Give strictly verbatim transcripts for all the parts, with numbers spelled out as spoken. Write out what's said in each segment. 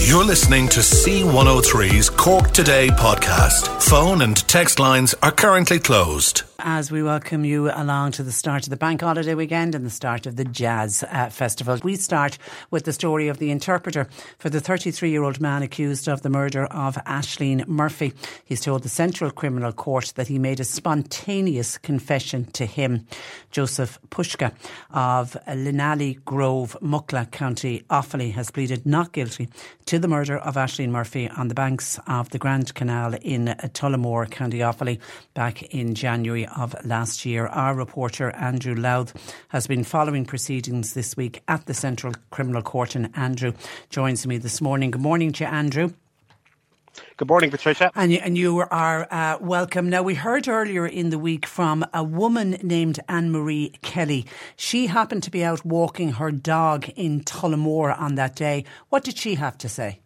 You're listening to C one oh three's Cork Today podcast. Phone and text lines are currently closed. As we welcome you along to the start of the bank holiday weekend and the start of the Jazz uh, Festival, we start with the story of the interpreter for the thirty-three-year-old man accused of the murder of Aisling Murphy. He's told the Central Criminal Court that he made a spontaneous confession to him. Jozef Puska of Linally Grove, Muckla, County Offaly, has pleaded not guilty to the murder of Aisling Murphy on the banks of the Grand Canal in Tullamore, County Offaly, back in January of last year. Our reporter Andrew Lowth has been following proceedings this week at the Central Criminal Court, and Andrew joins me this morning. Good morning to you, Andrew. Good morning, Patricia. And you, and you are uh, welcome. Now, we heard earlier in the week from a woman named Anne-Marie Kelly. She happened to be out walking her dog in Tullamore on that day. What did she have to say?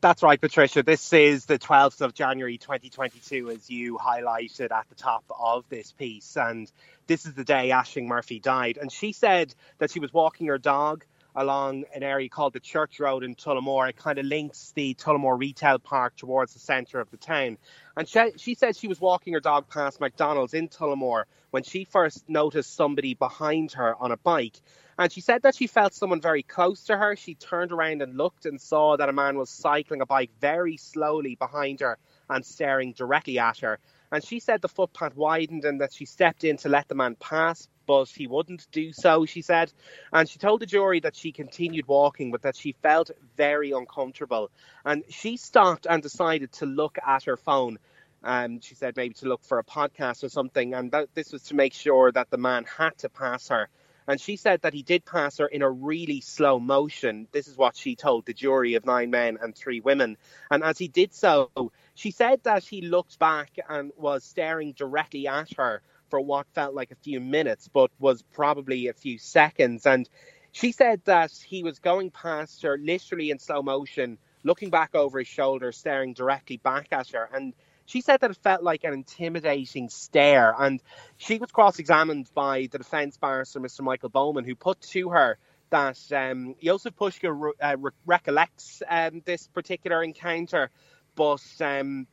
That's right, Patricia. This is the twelfth of January twenty twenty-two, as you highlighted at the top of this piece. And this is the day Aisling Murphy died. And she said that she was walking her dog along an area called the Church Road in Tullamore. It kind of links the Tullamore Retail Park towards the centre of the town. And she, she said she was walking her dog past McDonald's in Tullamore when she first noticed somebody behind her on a bike. And she said that she felt someone very close to her. She turned around and looked and saw that a man was cycling a bike very slowly behind her and staring directly at her. And she said the footpath widened and that she stepped in to let the man pass, but he wouldn't do so, she said. And she told the jury that she continued walking, but that she felt very uncomfortable. And she stopped and decided to look at her phone. Um, she said maybe to look for a podcast or something. And that this was to make sure that the man had to pass her. And she said that he did pass her in a really slow motion. This is what she told the jury of nine men and three women. And as he did so, she said that he looked back and was staring directly at her for what felt like a few minutes, but was probably a few seconds. And she said that he was going past her literally in slow motion, looking back over his shoulder, staring directly back at her. And she said that it felt like an intimidating stare, and she was cross-examined by the defence barrister, Mister Michael Bowman, who put to her that um, Jozef Puska re- uh, re- recollects um, this particular encounter, but um,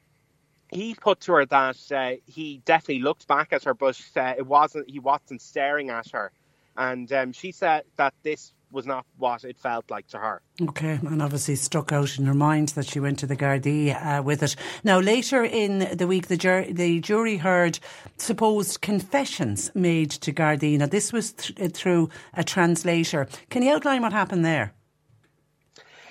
he put to her that uh, he definitely looked back at her, but uh, it wasn't he wasn't staring at her, and um, she said that this was not what it felt like to her. Okay, and obviously stuck out in her mind that she went to the Gardaí uh, with it. Now, later in the week, the, jur- the jury heard supposed confessions made to Gardaí. Now, this was th- through a translator. Can you outline what happened there?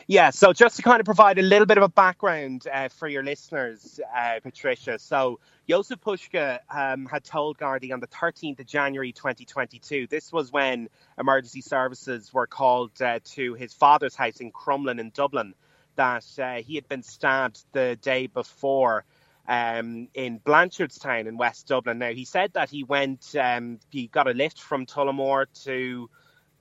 Yeah, so just to kind of provide a little bit of a background uh, for your listeners, uh, Patricia. So Jozef Puska um, had told Gardaí on the thirteenth of January twenty twenty-two. This was when emergency services were called uh, to his father's house in Crumlin in Dublin, that uh, he had been stabbed the day before um, in Blanchardstown in West Dublin. Now, he said that he went, um, he got a lift from Tullamore to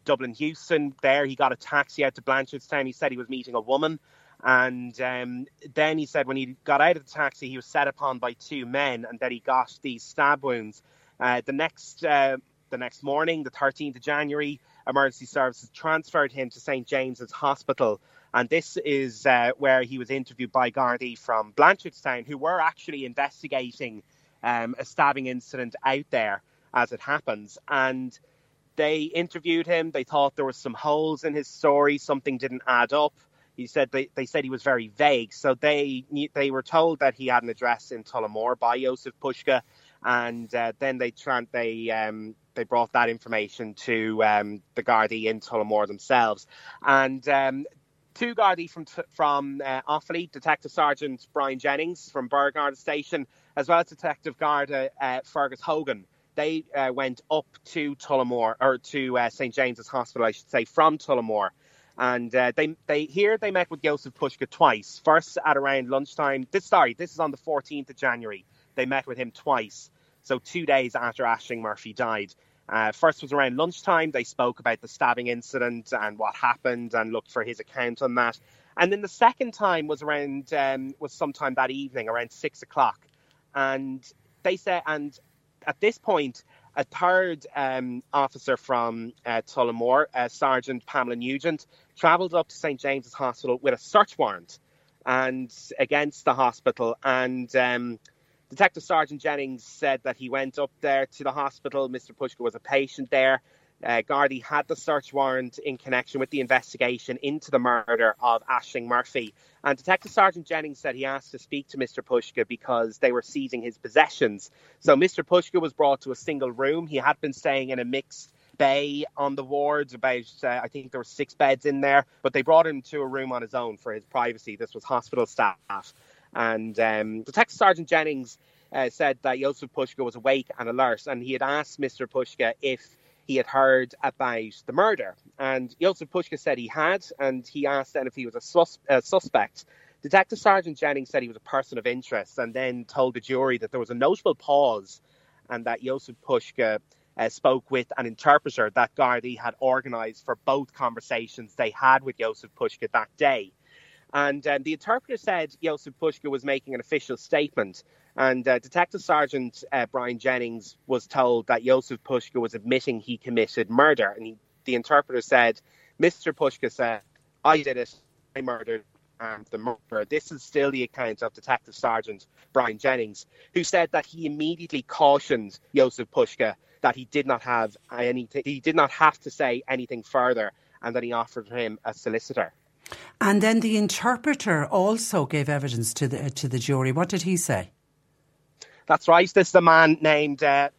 Dublin Houston. There he got a taxi out to Blanchardstown. He said he was meeting a woman, and um, then he said when he got out of the taxi he was set upon by two men, and then he got these stab wounds. Uh, the next uh, the next morning, the thirteenth of January, emergency services transferred him to Saint James's Hospital, and this is uh, where he was interviewed by Gardaí from Blanchardstown, who were actually investigating um, a stabbing incident out there as it happens. And they interviewed him. They thought there were some holes in his story. Something didn't add up. He said they, they said he was very vague. So they they were told that he had an address in Tullamore by Jozef Puska, and uh, then they tra- they um, they brought that information to um, the Gardaí in Tullamore themselves, and um, two Gardaí from from uh, Offaly, Detective Sergeant Brian Jennings from Burgarda Station, as well as Detective Garda uh, Fergus Hogan. They uh, went up to Tullamore, or to uh, Saint James's Hospital, I should say, from Tullamore. And uh, they, they here they met with Jozef Puska twice. First at around lunchtime. This sorry, this is on the fourteenth of January. They met with him twice. So two days after Aisling Murphy died. Uh, first was around lunchtime. They spoke about the stabbing incident and what happened and looked for his account on that. And then the second time was around um, was sometime that evening, around six o'clock. And they said, and at this point, a third um, officer from uh, Tullamore, uh, Sergeant Pamela Nugent, travelled up to Saint James's Hospital with a search warrant and against the hospital. And um, Detective Sergeant Jennings said that he went up there to the hospital. Mister Puska was a patient there. Uh, Gardaí had the search warrant in connection with the investigation into the murder of Aisling Murphy. And Detective Sergeant Jennings said he asked to speak to Mister Puska because they were seizing his possessions. So Mister Puska was brought to a single room. He had been staying in a mixed bay on the wards. About, uh, I think there were six beds in there, but they brought him to a room on his own for his privacy. This was hospital staff. And um, Detective Sergeant Jennings uh, said that Jozef Puska was awake and alert, and he had asked Mister Puska if he had heard about the murder, and Jozef Puska said he had, and he asked then if he was a sus- uh, suspect. Detective Sergeant Jennings said he was a person of interest, and then told the jury that there was a notable pause, and that Jozef Puska uh, spoke with an interpreter that Gardaí had organised for both conversations they had with Jozef Puska that day. And um, the interpreter said Jozef Puska was making an official statement. And uh, Detective Sergeant uh, Brian Jennings was told that Jozef Puska was admitting he committed murder. And he, the interpreter said, Mister Puska said, I did it, I murdered um, the murderer. This is still the account of Detective Sergeant Brian Jennings, who said that he immediately cautioned Jozef Puska that he did not have anything, he did not have to say anything further, and that he offered him a solicitor. And then the interpreter also gave evidence to the to the jury. What did he say? That's right. This is a man named uh,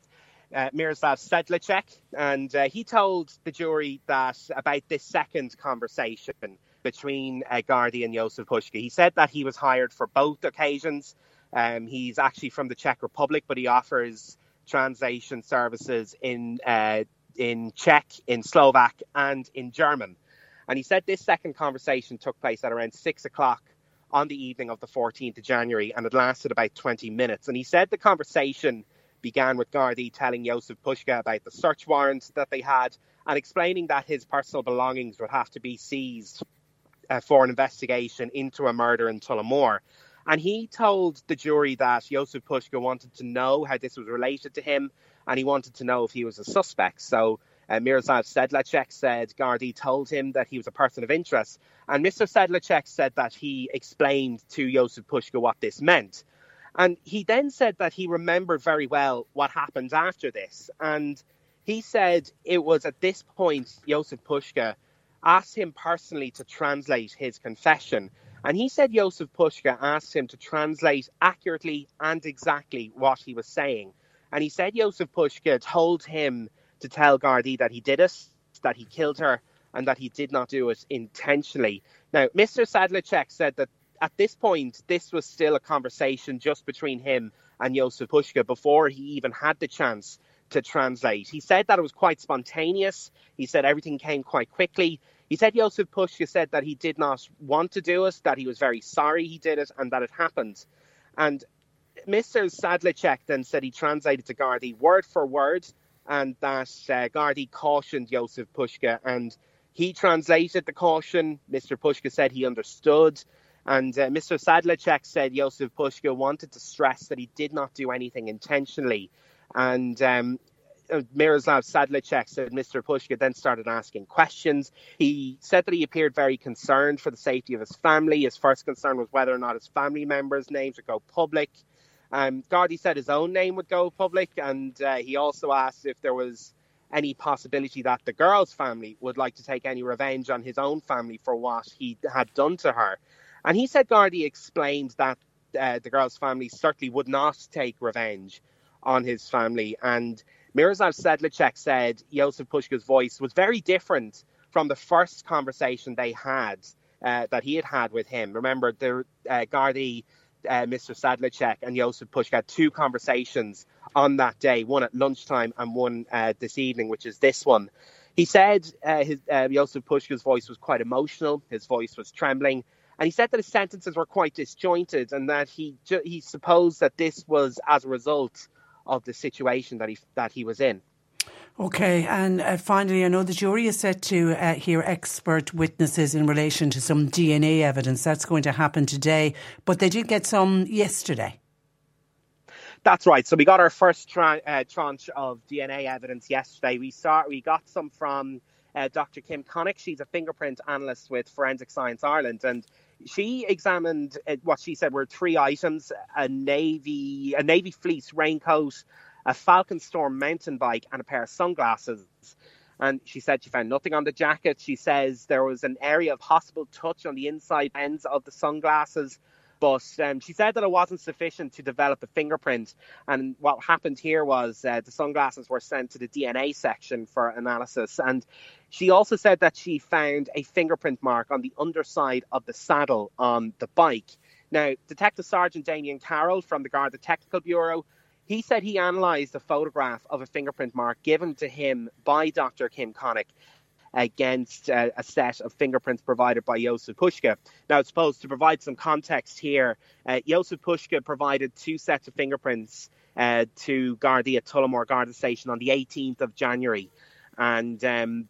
uh, Miroslav Sedlacek, and uh, he told the jury that about this second conversation between uh, Gardaí and Jozef Puska. He said that he was hired for both occasions. Um, he's actually from the Czech Republic, but he offers translation services in uh, in Czech, in Slovak, and in German. And he said this second conversation took place at around six o'clock on the evening of the fourteenth of January, and it lasted about twenty minutes. And he said the conversation began with Gardaí telling Jozef Puska about the search warrant that they had and explaining that his personal belongings would have to be seized uh, for an investigation into a murder in Tullamore. And he told the jury that Jozef Puska wanted to know how this was related to him, and he wanted to know if he was a suspect. So Uh, Miroslav Sedlacek said Gardaí told him that he was a person of interest, and Mister Sedlacek said that he explained to Jozef Puska what this meant. And he then said that he remembered very well what happened after this. And he said it was at this point Jozef Puska asked him personally to translate his confession. And he said Jozef Puska asked him to translate accurately and exactly what he was saying. And he said Jozef Puska told him to tell Gardaí that he did it, that he killed her, and that he did not do it intentionally. Now, Mister Sedlacek said that at this point, this was still a conversation just between him and Jozef Puska before he even had the chance to translate. He said that it was quite spontaneous. He said everything came quite quickly. He said Jozef Puska said that he did not want to do it, that he was very sorry he did it, and that it happened. And Mister Sedlacek then said he translated to Gardaí word for word, and that uh, Gardaí cautioned Jozef Puska, and he translated the caution. Mister Puska said he understood, and uh, Mister Sedlacek said Jozef Puska wanted to stress that he did not do anything intentionally. And um, Miroslav Sedlacek said Mister Puska then started asking questions. He said that he appeared very concerned for the safety of his family. His first concern was whether or not his family members' names would go public. Um, Gardaí said his own name would go public, and uh, he also asked if there was any possibility that the girl's family would like to take any revenge on his own family for what he had done to her. And he said Gardaí explained that uh, the girl's family certainly would not take revenge on his family. And Miroslav Sedlacek said Jozef Puska's voice was very different from the first conversation they had, uh, that he had had with him. Remember, the uh, Gardaí, uh, Mister Sedlacek and Jozef Puska had two conversations on that day, one at lunchtime and one uh, this evening, which is this one. He said uh, his, uh, Jozef Puska's voice was quite emotional. His voice was trembling. And he said that his sentences were quite disjointed and that he ju- he supposed that this was as a result of the situation that he that he was in. OK, and uh, finally, I know the jury is set to uh, hear expert witnesses in relation to some D N A evidence. That's going to happen today, but they did get some yesterday. That's right. So we got our first tra- uh, tranche of D N A evidence yesterday. We saw we got some from uh, Doctor Kim Cunnick. She's a fingerprint analyst with Forensic Science Ireland, and she examined uh, what she said were three items: a navy, a navy fleece raincoat, a Falcon Storm mountain bike and a pair of sunglasses. And she said she found nothing on the jacket. She says there was an area of possible touch on the inside ends of the sunglasses. But um, she said that it wasn't sufficient to develop a fingerprint. And what happened here was uh, the sunglasses were sent to the D N A section for analysis. And she also said that she found a fingerprint mark on the underside of the saddle on the bike. Now, Detective Sergeant Damien Carroll from the Garda Technical Bureau, he said he analysed a photograph of a fingerprint mark given to him by Doctor Kim Cunnick against uh, a set of fingerprints provided by Jozef Puska. Now, I suppose to provide some context here, uh, Jozef Puska provided two sets of fingerprints uh, to Gardaí at Tullamore Garda Station on the eighteenth of January. And um,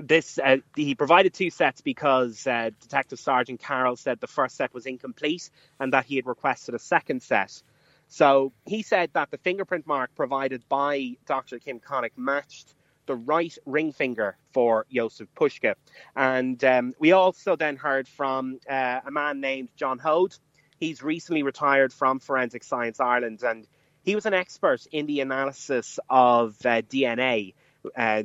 this uh, he provided two sets because uh, Detective Sergeant Carroll said the first set was incomplete and that he had requested a second set. So he said that the fingerprint mark provided by Doctor Kim Cunnick matched the right ring finger for Jozef Puska. And um, we also then heard from uh, a man named John Hoade. He's recently retired from Forensic Science Ireland, and he was an expert in the analysis of uh, D N A, uh,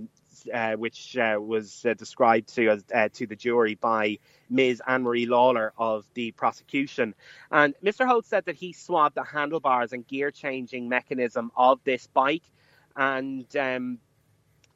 uh, which uh, was uh, described to as, uh, to the jury by Miz Anne-Marie Lawler of the prosecution. And Mister Holt said that he swabbed the handlebars and gear-changing mechanism of this bike. And um,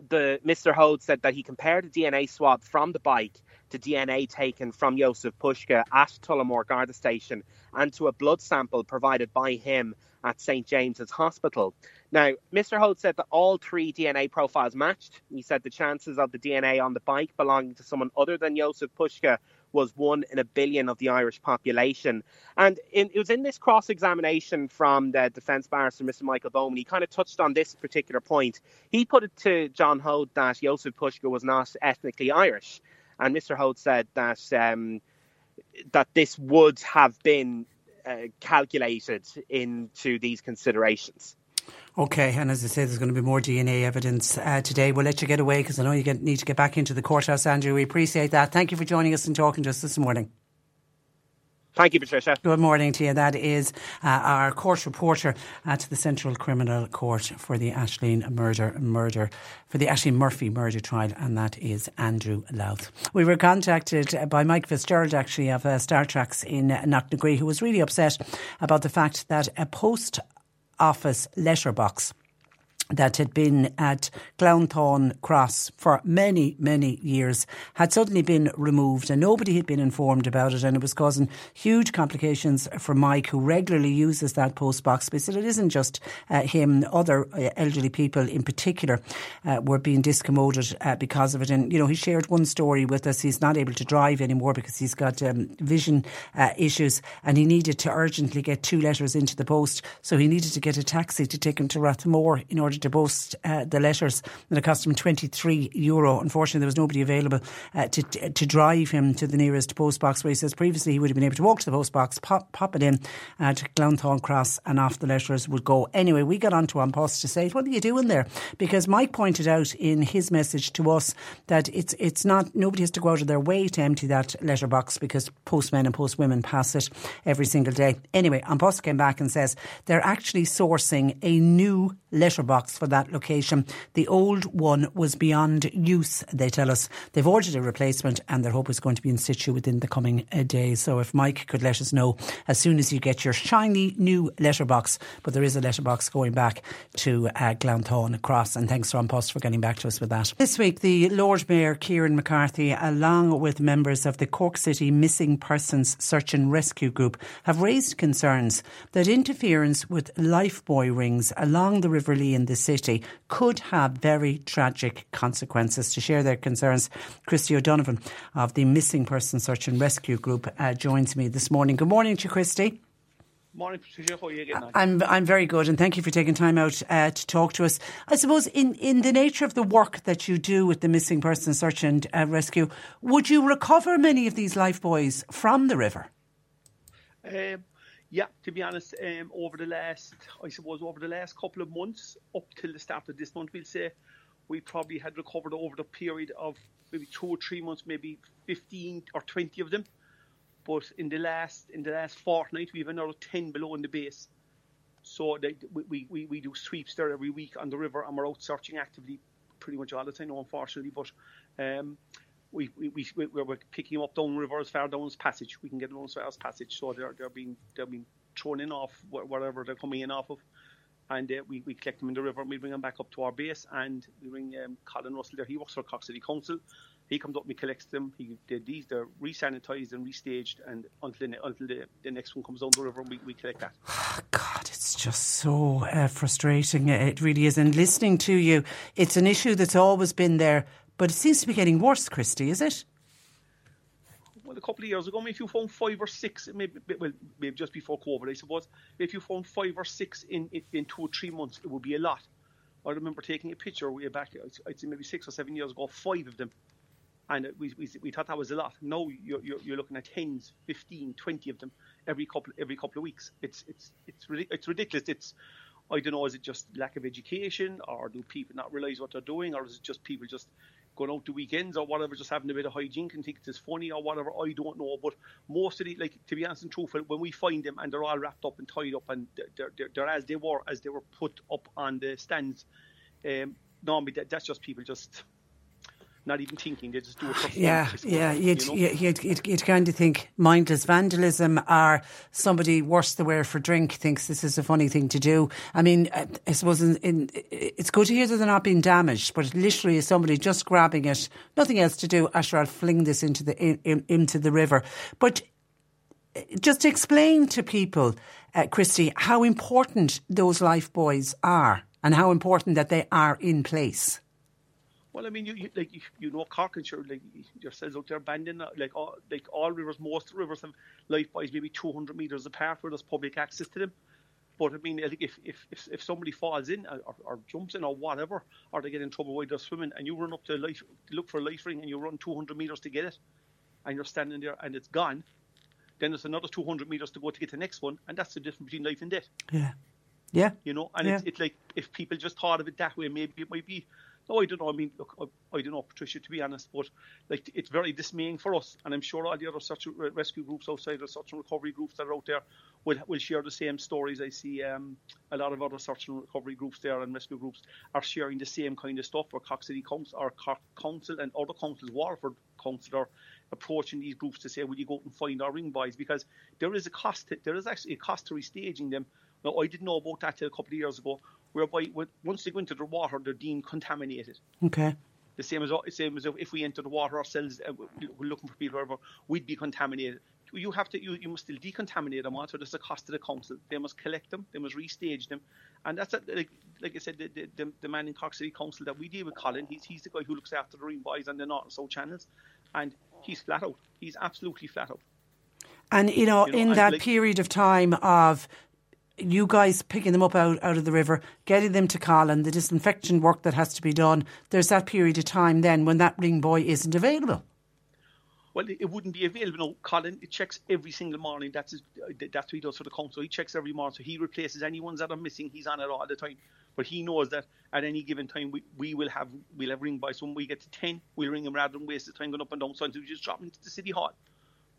the Mister Holt said that he compared a D N A swab from the bike to D N A taken from Jozef Puska at Tullamore Garda Station and to a blood sample provided by him at Saint James's Hospital. Now, Mister Holt said that all three D N A profiles matched. He said the chances of the D N A on the bike belonging to someone other than Jozef Puska was one in a billion of the Irish population. And in, it was in this cross-examination from the defence barrister, Mister Michael Bowman, he kind of touched on this particular point. He put it to John Hoade that Jozef Puska was not ethnically Irish. And Mister Hoade said that um, that this would have been uh, calculated into these considerations. OK, and as I say, there's going to be more D N A evidence uh, today. We'll let you get away because I know you get, need to get back into the courthouse, Andrew. We appreciate that. Thank you for joining us and talking to us this morning. Thank you, Patricia. Good morning to you. That is uh, our court reporter at the Central Criminal Court for the Aisling murder, murder, for the Aisling Murphy murder trial, and that is Andrew Lowth. We were contacted by Mike Fitzgerald, actually, of uh, Star Tracks in Knocknagree, who was really upset about the fact that a post office letterbox that had been at Clownthorne Cross for many, many years had suddenly been removed and nobody had been informed about it, and it was causing huge complications for Mike, who regularly uses that postbox. But it isn't just uh, him, other elderly people in particular uh, were being discommoded uh, because of it. And, you know, he shared one story with us. He's not able to drive anymore because he's got um, vision uh, issues, and he needed to urgently get two letters into the post, so he needed to get a taxi to take him to Rathmore in order to to post uh, the letters, and it cost him twenty-three euro. Unfortunately, there was nobody available uh, to to drive him to the nearest post box, where he says previously he would have been able to walk to the post box, pop, pop it in uh, to Clownthorne Cross, and off the letters would go. Anyway, we got on to Ampos to say, what are you doing there? Because Mike pointed out in his message to us that it's it's not, nobody has to go out of their way to empty that letterbox because postmen and postwomen pass it every single day. Anyway, Ampos came back and says they're actually sourcing a new letterbox box for that location. The old one was beyond use, they tell us. They've ordered a replacement and their hope is going to be in situ within the coming uh, days. So if Mike could let us know as soon as you get your shiny new letterbox. But there is a letterbox going back to uh, Glanthorne Cross, and thanks Ron Post for getting back to us with that. This week the Lord Mayor Kieran McCarthy, along with members of the Cork City Missing Persons Search and Rescue Group, have raised concerns that interference with lifebuoy rings along the River Lee in the city could have very tragic consequences. To share their concerns, Christy O'Donovan of the Missing Persons Search and Rescue Group uh, joins me this morning. Good morning to you, Christy. Morning, Patricia. How are you again? I'm, I'm very good, and thank you for taking time out uh, to talk to us. I suppose in, in the nature of the work that you do with the Missing Persons Search and uh, Rescue, would you recover many of these lifebuoys from the river? Um, yeah, to be honest, um, over the last, I suppose, over the last couple of months, up till the start of this month, we'll say, we probably had recovered over the period of maybe two or three months, maybe fifteen or twenty of them. But in the last in the last fortnight, we have another ten below in the base. So they, we, we, we do sweeps there every week on the river, and we're out searching actively pretty much all the time, unfortunately. But um, we, we, we, we're picking them up down the river as far down as Passage. We can get them as far as Passage. So they're, they're, being, they're being thrown in off whatever they're coming in off of. And uh, we, we collect them in the river and we bring them back up to our base. And we bring um, Colin Russell there. He works for Cork City Council. He comes up and he collects them. He, they, these they're re-sanitised and restaged, and until the, until the, the next one comes down the river, and we, we collect that. Oh, God, it's just so uh, frustrating. It really is. And listening to you, it's an issue that's always been there, but it seems to be getting worse, Christy, is it? Well, a couple of years ago, if you found five or six, maybe, well, maybe just before COVID, I suppose, if you found five or six in, in two or three months, it would be a lot. I remember taking a picture way back, I'd say maybe six or seven years ago, five of them. And we, we we thought that was a lot. Now you're, you're you're looking at tens, fifteen, twenty of them every couple every couple of weeks. It's it's it's it's ridiculous. It's I don't know. Is it just lack of education, or do people not realise what they're doing, or is it just people just going out the weekends or whatever, just having a bit of hygiene and think it's funny or whatever? I don't know. But most of the, like, to be honest and truthful, when we find them and they're all wrapped up and tied up and they're they're, they're as they were as they were put up on the stands, um, normally that, that's just people just. Not even thinking, they just do it for fun. Yeah, yeah, you'd, you know? you'd, you'd, you'd kind of think mindless vandalism, or somebody worse the wear for drink thinks this is a funny thing to do. I mean, I suppose in, in, it's good to hear that they're not being damaged, but it literally is somebody just grabbing it, nothing else to do, Asher, I'll fling this into the in, into the river. But just to explain to people, uh, Christy, how important those lifebuoys are and how important that they are in place. Well, I mean, you, you like you, you know, Cork and sure, like yourselves out there, banding like all like all rivers, most rivers have lifebuoys maybe two hundred meters apart where there's public access to them. But I mean, like if if if somebody falls in or, or jumps in or whatever, or they get in trouble while they're swimming, and you run up to a life look for a life ring and you run two hundred meters to get it, and you're standing there and it's gone, then there's another two hundred meters to go to get the next one, and that's the difference between life and death. Yeah, yeah, you know, and yeah. it's it's like if people just thought of it that way, maybe it might be. No, I don't know. I mean, look, I, I don't know, Patricia, to be honest, but like, it's very dismaying for us. And I'm sure all the other search and rescue groups outside, the search and recovery groups that are out there will will share the same stories. I see um, a lot of other search and recovery groups there and rescue groups are sharing the same kind of stuff, where Cork City Council or Cork Council and other councils, Waterford Council, are approaching these groups to say, will you go out and find our ring boys? Because there is a cost. To, there is actually a cost to restaging them. Now, I didn't know about that till a couple of years ago, whereby once they go into the water, they're deemed contaminated. Okay. The same as same as if we enter the water ourselves, uh, we're looking for people, wherever, we'd be contaminated. You have to, you, you must still decontaminate them. So there's a cost to the council. They must collect them. They must restage them. And that's a, like, like I said, the, the the man in Cork City Council that we deal with, Colin, he's he's the guy who looks after the ring boys and the North and South channels, and he's flat out. He's absolutely flat out. And you know, you know in that like, period of time of. You guys picking them up out, out of the river, getting them to Colin, the disinfection work that has to be done, there's that period of time then when that ring boy isn't available. Well, it wouldn't be available. No, Colin, it checks every single morning. That's his, that's what he does for the council. He checks every morning. So he replaces any ones that are missing. He's on it all the time. But he knows that at any given time, we, we will have we'll have ring boys. When we get to ten, we'll ring them rather than waste the time going up and down. So we just drop them into the City Hall.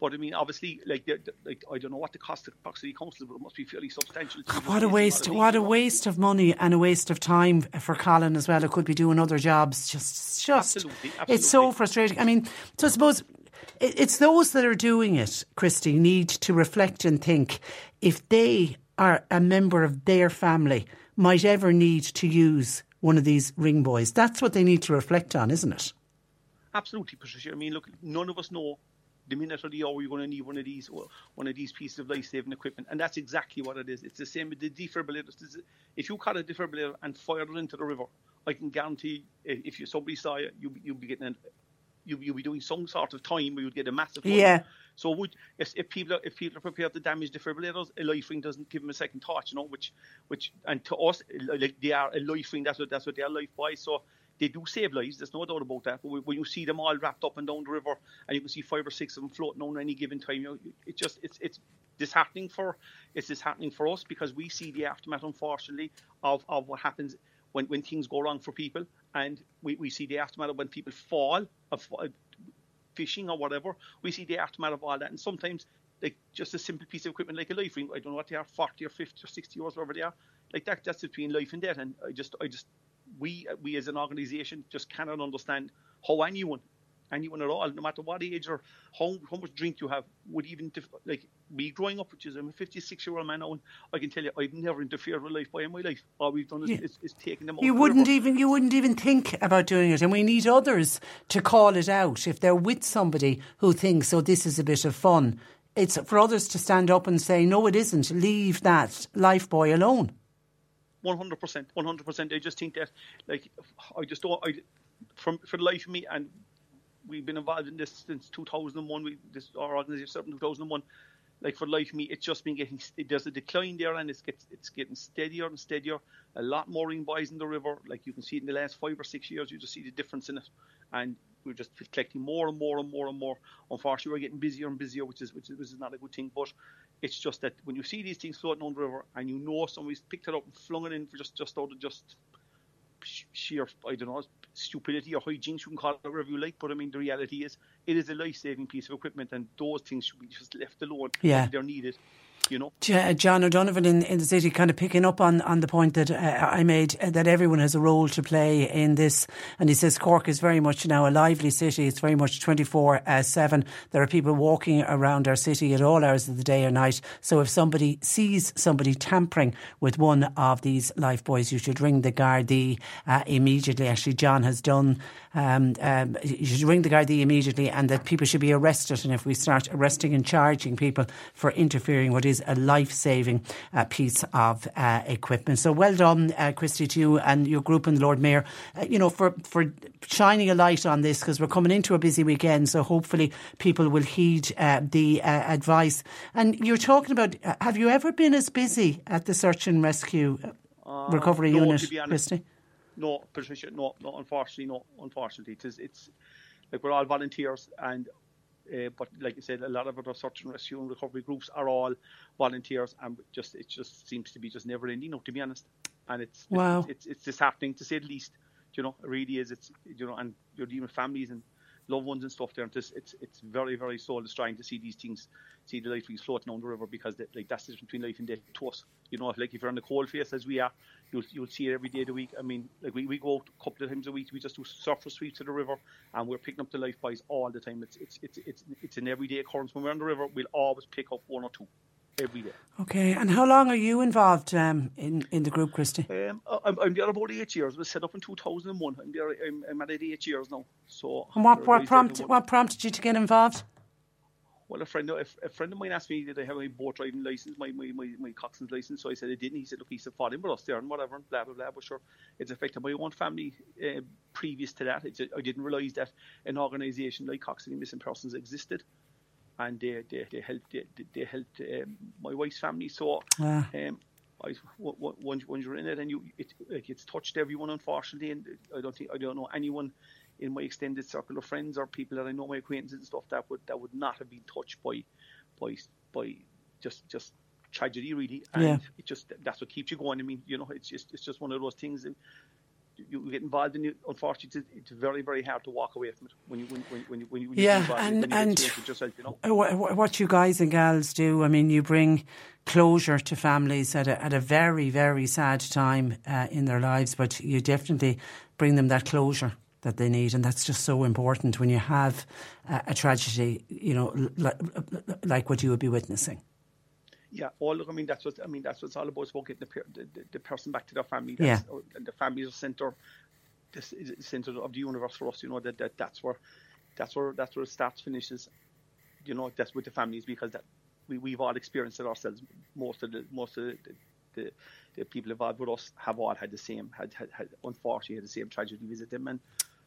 But I mean, obviously, like, like I don't know what the cost of Cork City Council, but it must be fairly substantial. What a waste! What a waste of money and a waste of time for Colin as well. It could be doing other jobs. Just, just, absolutely, absolutely. It's so frustrating. I mean, so I suppose it's those that are doing it, Christy, need to reflect and think if they are a member of their family might ever need to use one of these ring boys. That's what they need to reflect on, isn't it? Absolutely, Patricia. I mean, look, none of us know the minute or the hour you're going to need one of these one of these pieces of life-saving equipment. And that's exactly what it is. It's the same with the defibrillators. If you caught a defibrillator and fired it into the river, I can guarantee if you somebody saw it, you'd, you'd be getting an, you'd, you'd be doing some sort of time where you'd get a massive fire. Yeah. So would, if, if people are, if people are prepared to damage defibrillators, a life ring doesn't give them a second thought, you know, which which and to us, like, they are a life ring. That's what that's what they are life by. So they do save lives, there's no doubt about that. But when you see them all wrapped up and down the river and you can see five or six of them floating on any given time, you know, it just, it's it's disheartening for it's disheartening for us because we see the aftermath, unfortunately, of, of what happens when, when things go wrong for people. And we, we see the aftermath of when people fall, of fishing or whatever. We see the aftermath of all that. And sometimes, like, just a simple piece of equipment like a life ring, I don't know what they are, forty or fifty or sixty euros, whatever they are. Like, that, that's between life and death. And I just, I just... We we as an organisation just cannot understand how anyone, anyone at all, no matter what age or how, how much drink you have, would even, def- like me growing up, which is I'm a fifty-six-year-old man now, and I can tell you I've never interfered with life by in my life. All we've done is, yeah. is, is taken them out. You wouldn't even, you wouldn't even think about doing it, and we need others to call it out if they're with somebody who thinks, oh, this is a bit of fun. It's for others to stand up and say, no, it isn't. Leave that life boy alone. one hundred percent, one hundred percent. I just think that, like, I just don't, I, from, for the life of me, and we've been involved in this since two thousand one, we, this, our organisation started in two thousand one, like, for the life of me, it's just been getting, there's a decline there, and it's, gets, it's getting steadier and steadier, a lot more ring boys in the river, like, you can see it in the last five or six years, you just see the difference in it, and we're just collecting more and more and more and more. Unfortunately, we're getting busier and busier, which is, which is, which is not a good thing, but it's just that when you see these things floating on the river and you know somebody's picked it up and flung it in for just, just out of just sheer, I don't know, stupidity or hijinks, you can call it whatever you like, but I mean, the reality is it is a life-saving piece of equipment and those things should be just left alone yeah. if they're needed. You know, John O'Donovan in, in the city kind of picking up on, on the point that uh, I made uh, that everyone has a role to play in this, and he says Cork is very much now a lively city. It's very much twenty-four seven. There are people walking around our city at all hours of the day or night, so if somebody sees somebody tampering with one of these lifebuoys, you should ring the Gardaí uh, immediately. Actually, John has done um, um, you should ring the Gardaí immediately, and that people should be arrested, and if we start arresting and charging people for interfering with is a life-saving uh, piece of uh, equipment. So well done, uh, Christy, to you and your group and the Lord Mayor, uh, you know, for, for shining a light on this, because we're coming into a busy weekend, so hopefully people will heed uh, the uh, advice. And you're talking about, uh, have you ever been as busy at the search and rescue uh, recovery uh, no, unit, to be honest, Christy? No, Patricia, no, no, unfortunately, no, unfortunately. It is, it's, like, we're all volunteers and Uh, but like I said, a lot of other search and rescue and recovery groups are all volunteers, and just it just seems to be just never ending, you know, to be honest. And it's wow. it's, it's it's just happening, to say the least. You know, it really is. It's, you know, and you're dealing with families and loved ones and stuff there. And it's it's, it's very very soul destroying to see these things, see the life rings floating on the river, because they, like, that's the difference between life and death to us. You know, like if you're on the cold face as we are, you'll you'll see it every day of the week. I mean, like we, we go out a couple of times a week. We just do surface sweeps to the river, and we're picking up the life buoys all the time. It's it's it's it's it's an everyday occurrence. When we're on the river, we'll always pick up one or two every day. Okay, and how long are you involved um, in in the group, Christy? Um, I'm, I'm there about eight years. It was set up in two thousand one. I'm there. I'm, I'm at it eight years now. So, and what what prompted what prompted you to get involved? Well, a friend, a, a friend of mine asked me, did I have my boat driving license, my my, my, my coxswain's license? So I said I didn't. He said, look, he said, fall in with us there and whatever, and blah, blah, blah. But sure, it's affected my own family uh, previous to that. It's, I didn't realise that an organisation like Coxswain Missing Persons existed. And they, they, they helped, they, they helped um, my wife's family. So yeah. um, I, once, once you're in it, and you, it, like, it's touched everyone, unfortunately. And I don't think I don't know anyone in my extended circle of friends or people that I know, my acquaintances and stuff, that would that would not have been touched by, by, by just just tragedy, really. And yeah. it just that's what keeps you going. I mean, you know, it's just it's just one of those things. That, you get involved in it, unfortunately, it's very, very hard to walk away from it when you when when you when you yeah, get involved and when you and get it yourself, you know. What you guys and gals do, I mean, you bring closure to families at a at a very, very sad time uh, in their lives, but you definitely bring them that closure that they need, and that's just so important when you have a, a tragedy, you know, like, like what you would be witnessing. Yeah, all I mean that's what I mean that's what it's all about, is about getting the, the the person back to their family. That's, yeah. And the family is the centre, this is the centre of the universe for us. You know that, that that's where, that's where that's where it starts, finishes. You know, that's with the families, because that we we've all experienced it ourselves. Most of the most of the the, the people involved with us have all had the same had, had had unfortunately had the same tragedy visit them, and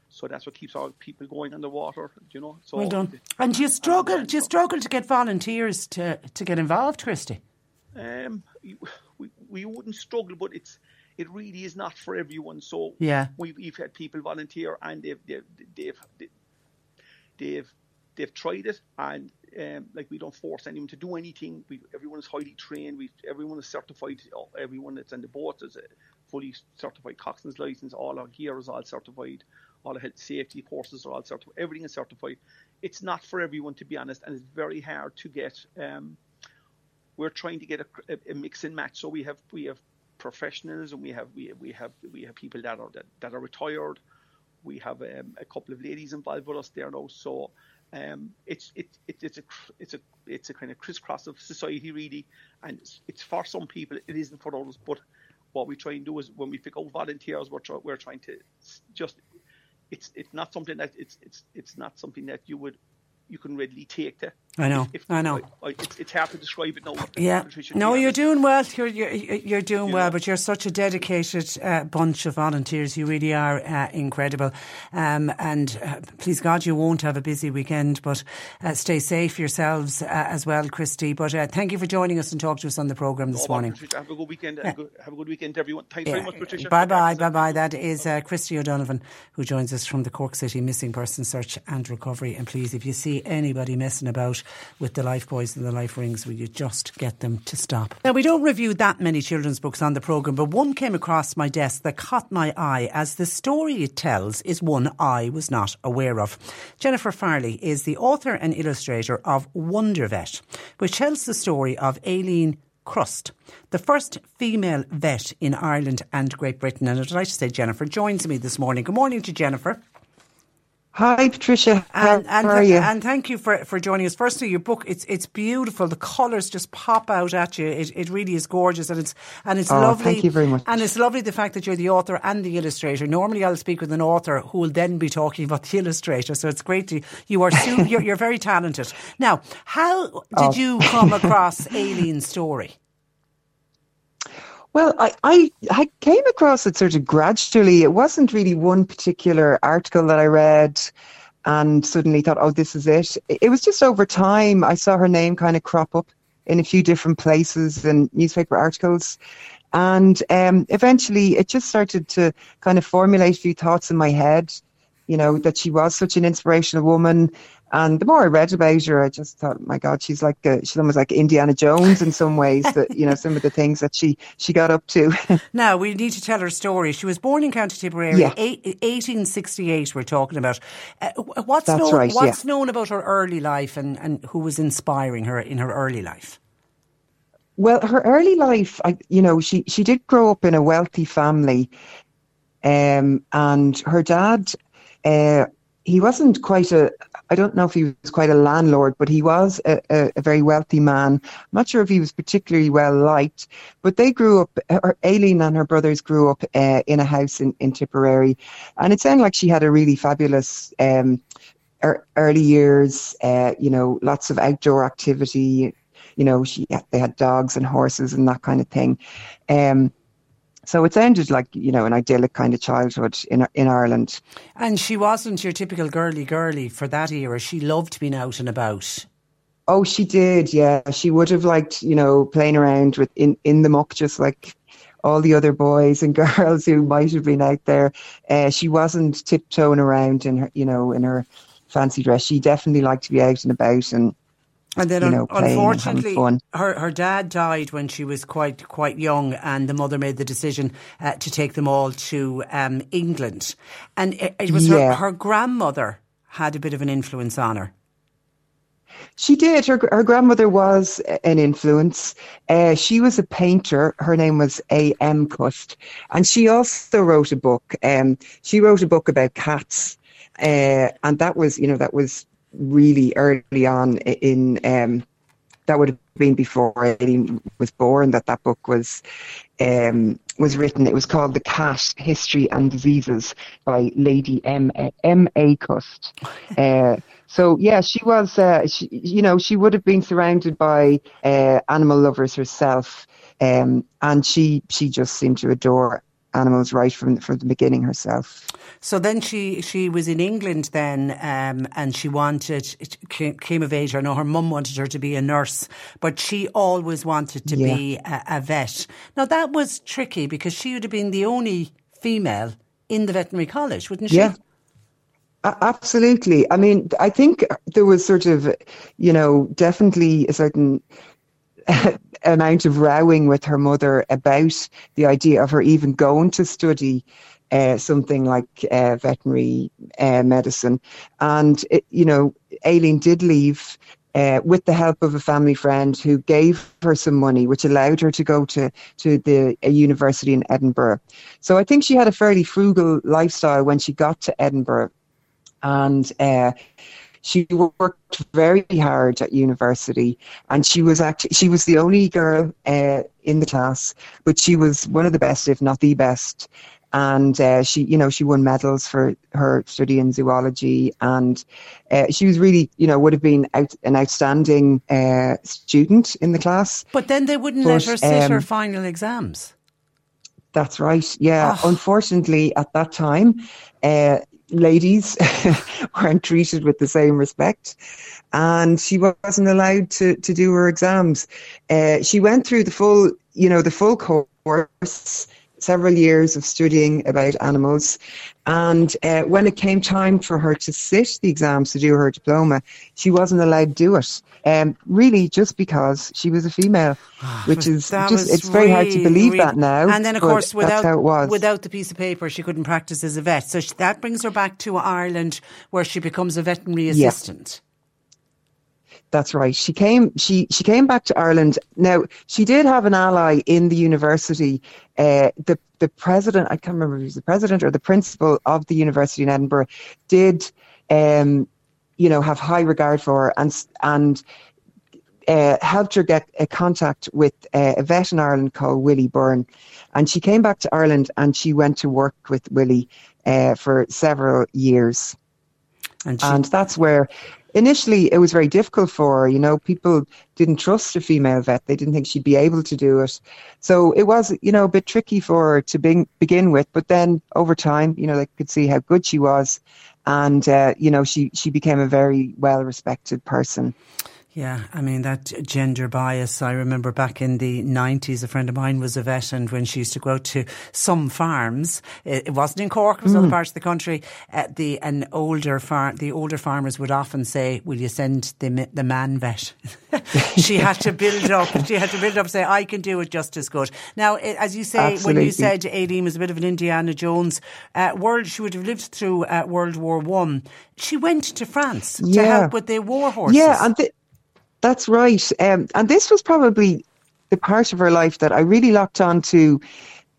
so that's what keeps all people going underwater, you know. So well done. And do you struggle? Do you struggle to get volunteers to, to get involved, Christy? Um, we we wouldn't struggle, but it's it really is not for everyone. So yeah, we've, we've had people volunteer, and they've they've they've they've, they've, they've tried it, and um, like we don't force anyone to do anything. We everyone is highly trained. We everyone is certified. Everyone that's on the boat is a fully certified coxswain's license. All our gear is all certified. All the health safety courses are all certified. Everything is certified. It's not for everyone, to be honest, and it's very hard to get. Um, we're trying to get a, a, a mix and match. So we have we have professionals, and we have we we have we have people that are that, that are retired. We have um, a couple of ladies involved with us there now. So um, it's it, it it's a it's a it's a kind of crisscross of society really, and it's, it's for some people, it isn't for others. But what we try and do is when we pick out volunteers, we're try, we're trying to just. It's it's not something that it's it's it's not something that you would you can readily take to. I know, if, if, I know. I, I, it's, it's hard to describe it now. Yeah, no, you're doing well. You're you're, you're doing you well, know. But you're such a dedicated uh, bunch of volunteers. You really are uh, incredible. Um, and uh, please God, you won't have a busy weekend. But uh, stay safe yourselves uh, as well, Christy. But uh, thank you for joining us and talking to us on the programme this no, morning. Patricia, have a good weekend. Yeah. Have a good weekend, to everyone. Thanks yeah. very much, Patricia. Bye bye, bye bye. That is uh, Christy O'Donovan, who joins us from the Cork City Missing Person Search and Recovery. And please, if you see anybody messing about with the life buoys and the life rings, will you just get them to stop? Now, we don't review that many children's books on the programme, but one came across my desk that caught my eye, as the story it tells is one I was not aware of. Jennifer Farley is the author and illustrator of Wonder Vet, which tells the story of Aisling Crust, the first female vet in Ireland and Great Britain. And I'd like to say Jennifer joins me this morning. Good morning to Jennifer. Hi, Patricia. How, and, and, how are you? And thank you for, for joining us. Firstly, your book, it's it's beautiful. The colours just pop out at you. It it really is gorgeous, and it's and it's oh, lovely. Thank you very much. And it's lovely the fact that you're the author and the illustrator. Normally, I'll speak with an author who will then be talking about the illustrator. So it's great to you are so, you're you're very talented. Now, how did oh. you come across Aileen's story? Well, I, I, I came across it sort of gradually. It wasn't really one particular article that I read and suddenly thought, oh, this is it. It was just over time. I saw her name kind of crop up in a few different places and newspaper articles. And um, eventually it just started to kind of formulate a few thoughts in my head, you know, that she was such an inspirational woman. And the more I read about her, I just thought, my God, she's like a, she's almost like Indiana Jones in some ways, that, you know, some of the things that she, she got up to. Now, we need to tell her story. She was born in County Tipperary, yeah. eight, eighteen sixty-eight we're talking about. Uh, what's That's known, right, What's yeah. known about her early life, and, and who was inspiring her in her early life? Well, her early life, I, you know, she, she did grow up in a wealthy family. Um, and her dad, uh, he wasn't quite a... I don't know if he was quite a landlord, but he was a, a, a very wealthy man. I'm not sure if he was particularly well liked, but they grew up, her, Aisling and her brothers grew up uh, in a house in, in Tipperary. And it sounded like she had a really fabulous um, er, early years, uh, you know, lots of outdoor activity. You know, she had, they had dogs and horses and that kind of thing. Um So it sounded like, you know, an idyllic kind of childhood in in Ireland. And she wasn't your typical girly girly for that era. She loved being out and about. Oh, she did, yeah. She would have liked, you know, playing around with in, in the muck, just like all the other boys and girls who might have been out there. Uh, she wasn't tiptoeing around in her, you know, in her fancy dress. She definitely liked to be out and about and And then, you know, un- unfortunately, her, her dad died when she was quite quite young, and the mother made the decision uh, to take them all to um, England. And it, it was yeah. her, her grandmother had a bit of an influence on her. She did. Her, her grandmother was an influence. Uh, she was a painter. Her name was A M Cust. And she also wrote a book. Um, she wrote a book about cats. Uh, and that was, you know, that was really early on in, um, that would have been before Aileen was born, that that book was um, was written. It was called The Cat, History and Diseases by Lady M. A. Cust. Uh, so, yeah, she was, uh, she, you know, she would have been surrounded by uh, animal lovers herself. Um, and she, she just seemed to adore animals right from, from the beginning herself. So then she, she was in England then, um, and she wanted, it came, came of age, I know her mum wanted her to be a nurse, but she always wanted to yeah. be a, a vet. Now that was tricky because she would have been the only female in the veterinary college, wouldn't she? Yeah, a- absolutely. I mean, I think there was sort of, you know, definitely a certain amount of rowing with her mother about the idea of her even going to study uh, something like uh, veterinary uh, medicine. And, it, you know, Aileen did leave uh, with the help of a family friend who gave her some money, which allowed her to go to, to the a university in Edinburgh. So I think she had a fairly frugal lifestyle when she got to Edinburgh. And uh she worked very hard at university, and she was actually she was the only girl uh, in the class, but she was one of the best, if not the best. And uh, she, you know, she won medals for her study in zoology, and uh, she was really, you know, would have been out, an outstanding uh, student in the class. But then they wouldn't but, let her sit um, her final exams. That's right. Yeah, oh. Unfortunately, at that time. Uh, ladies weren't treated with the same respect, and she wasn't allowed to, to do her exams. Uh, she went through the full, you know, the full course, several years of studying about animals. And uh, when it came time for her to sit the exams to do her diploma, she wasn't allowed to do it. Um, really, just because she was a female, which is just, it's very hard to believe that now. And then, of course, without without the piece of paper, she couldn't practice as a vet. So she, that brings her back to Ireland, where she becomes a veterinary assistant. Yeah. That's right. She came. She she came back to Ireland. Now she did have an ally in the university. Uh, the the president, I can't remember if he was the president or the principal of the university in Edinburgh, did, um, you know, have high regard for her and and uh, helped her get a contact with uh, a vet in Ireland called Willie Byrne. And she came back to Ireland and she went to work with Willie uh, for several years. And, she- and that's where. Initially, it was very difficult for her. You know, people didn't trust a female vet. They didn't think she'd be able to do it. So it was, you know, a bit tricky for her to be- begin with. But then over time, you know, they could see how good she was. And, uh, you know, she, she became a very well-respected person. Yeah, I mean, that gender bias, I remember back in the nineties, a friend of mine was a vet, and when she used to go out to some farms, it wasn't in Cork, it was mm. other parts of the country, uh, the an older far, the older farmers would often say, will you send the the man vet? she had to build up, she had to build up, say, I can do it just as good. Now, as you say, Absolutely. When you said Aileen was a bit of an Indiana Jones, uh, world, she would have lived through uh, World War One. She went to France yeah. to help with their war horses. Yeah, and the- That's right. Um, and this was probably the part of her life that I really locked on to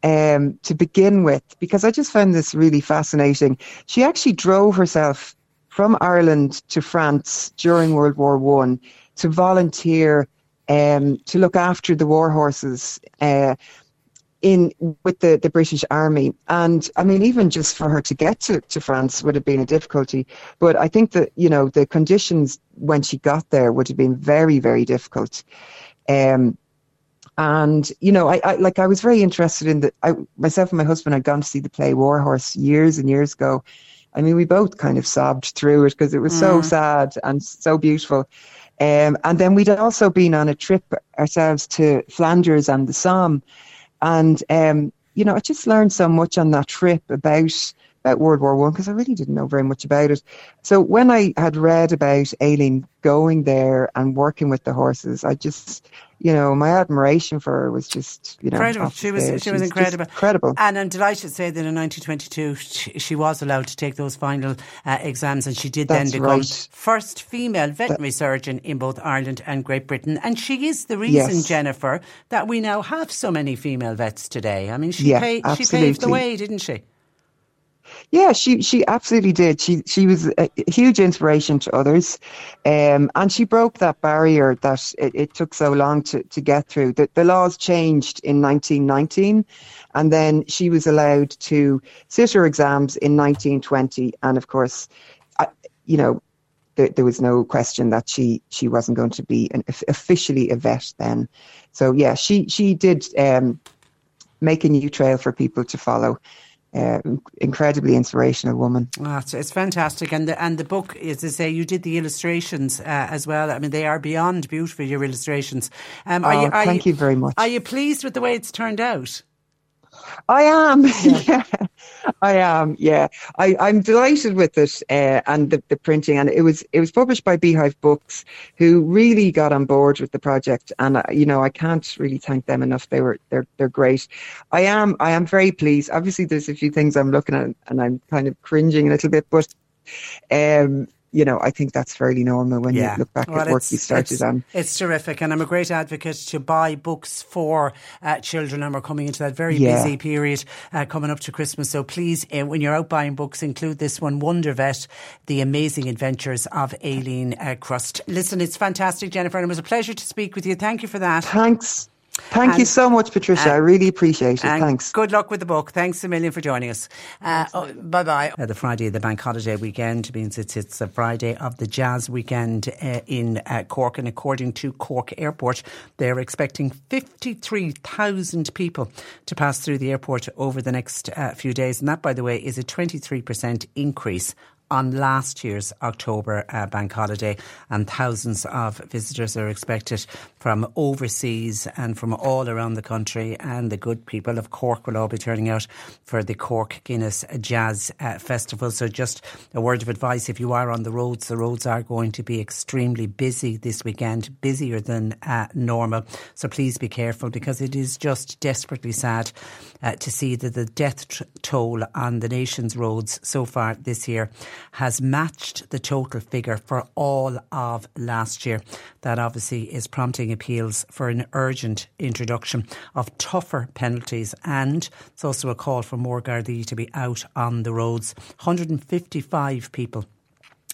um, to begin with, because I just found this really fascinating. She actually drove herself from Ireland to France during World War One to volunteer um, to look after the war horses uh, in with the, the British Army. And I mean, even just for her to get to, to France would have been a difficulty. But I think that, you know, the conditions when she got there would have been very, very difficult. Um, and, you know, I, I like I was very interested in the I, myself and my husband had gone to see the play War Horse years and years ago. I mean, we both kind of sobbed through it because it was mm. so sad and so beautiful. Um, and then we'd also been on a trip ourselves to Flanders and the Somme. And, um, you know, I just learned so much on that trip about uh, World War One, because I really didn't know very much about it. So when I had read about Aisling going there and working with the horses, I just, you know, my admiration for her was just, you know, incredible. She was, she, she was incredible. incredible. And I'm delighted to say that in nineteen twenty-two, she, she was allowed to take those final uh, exams, and she did That's then become right. first female veterinary that, surgeon in both Ireland and Great Britain. And she is the reason, yes. Jennifer, that we now have so many female vets today. I mean, she, yeah, paid, she paved the way, didn't she? Yeah, she, she absolutely did. She she was a huge inspiration to others, um, and she broke that barrier that it, it took so long to, to get through. The, the laws changed in nineteen nineteen, and then she was allowed to sit her exams in nineteen twenty. And of course, I, you know, there, there was no question that she, she wasn't going to be an, officially a vet then. So yeah, she, she did um, make a new trail for people to follow. Uh, incredibly inspirational woman. Wow, it's, it's fantastic, and the and the book, as I say, you did the illustrations uh, as well. I mean, they are beyond beautiful, your illustrations. Um, are oh, you, are thank you, you very much. Are you pleased with the way it's turned out? I am. Yeah, yeah. I am. Yeah, I, I'm delighted with it uh, and the, the printing, and it was it was published by Beehive Books, who really got on board with the project, and uh, you know, I can't really thank them enough. They were they're they're great. I am I am very pleased. Obviously, there's a few things I'm looking at and I'm kind of cringing a little bit, but. Um, You know, I think that's fairly normal when yeah. you look back well, at work you started it's, on. It's terrific, and I'm a great advocate to buy books for uh, children, and we're coming into that very yeah. busy period uh, coming up to Christmas. So please, uh, when you're out buying books, include this one, Wonder Vet, The Amazing Adventures of Aisling uh, Crust. Listen, it's fantastic, Jennifer, and it was a pleasure to speak with you. Thank you for that. Thanks. Thank and, you so much, Patricia. And, I really appreciate it. Thanks. Good luck with the book. Thanks a million for joining us. Uh, oh, bye-bye. Uh, the Friday of the bank holiday weekend means it's, it's the Friday of the jazz weekend uh, in uh, Cork. And according to Cork Airport, they're expecting fifty-three thousand people to pass through the airport over the next uh, few days. And that, by the way, is a twenty-three percent increase on last year's October uh, bank holiday, and thousands of visitors are expected from overseas and from all around the country, and the good people of Cork will all be turning out for the Cork Guinness Jazz uh, Festival. So just a word of advice, if you are on the roads, the roads are going to be extremely busy this weekend, busier than uh, normal, so please be careful, because it is just desperately sad uh, to see that the death t- toll on the nation's roads so far this year has matched the total figure for all of last year. That obviously is prompting appeals for an urgent introduction of tougher penalties, and it's also a call for more Gardaí to be out on the roads. one hundred fifty-five people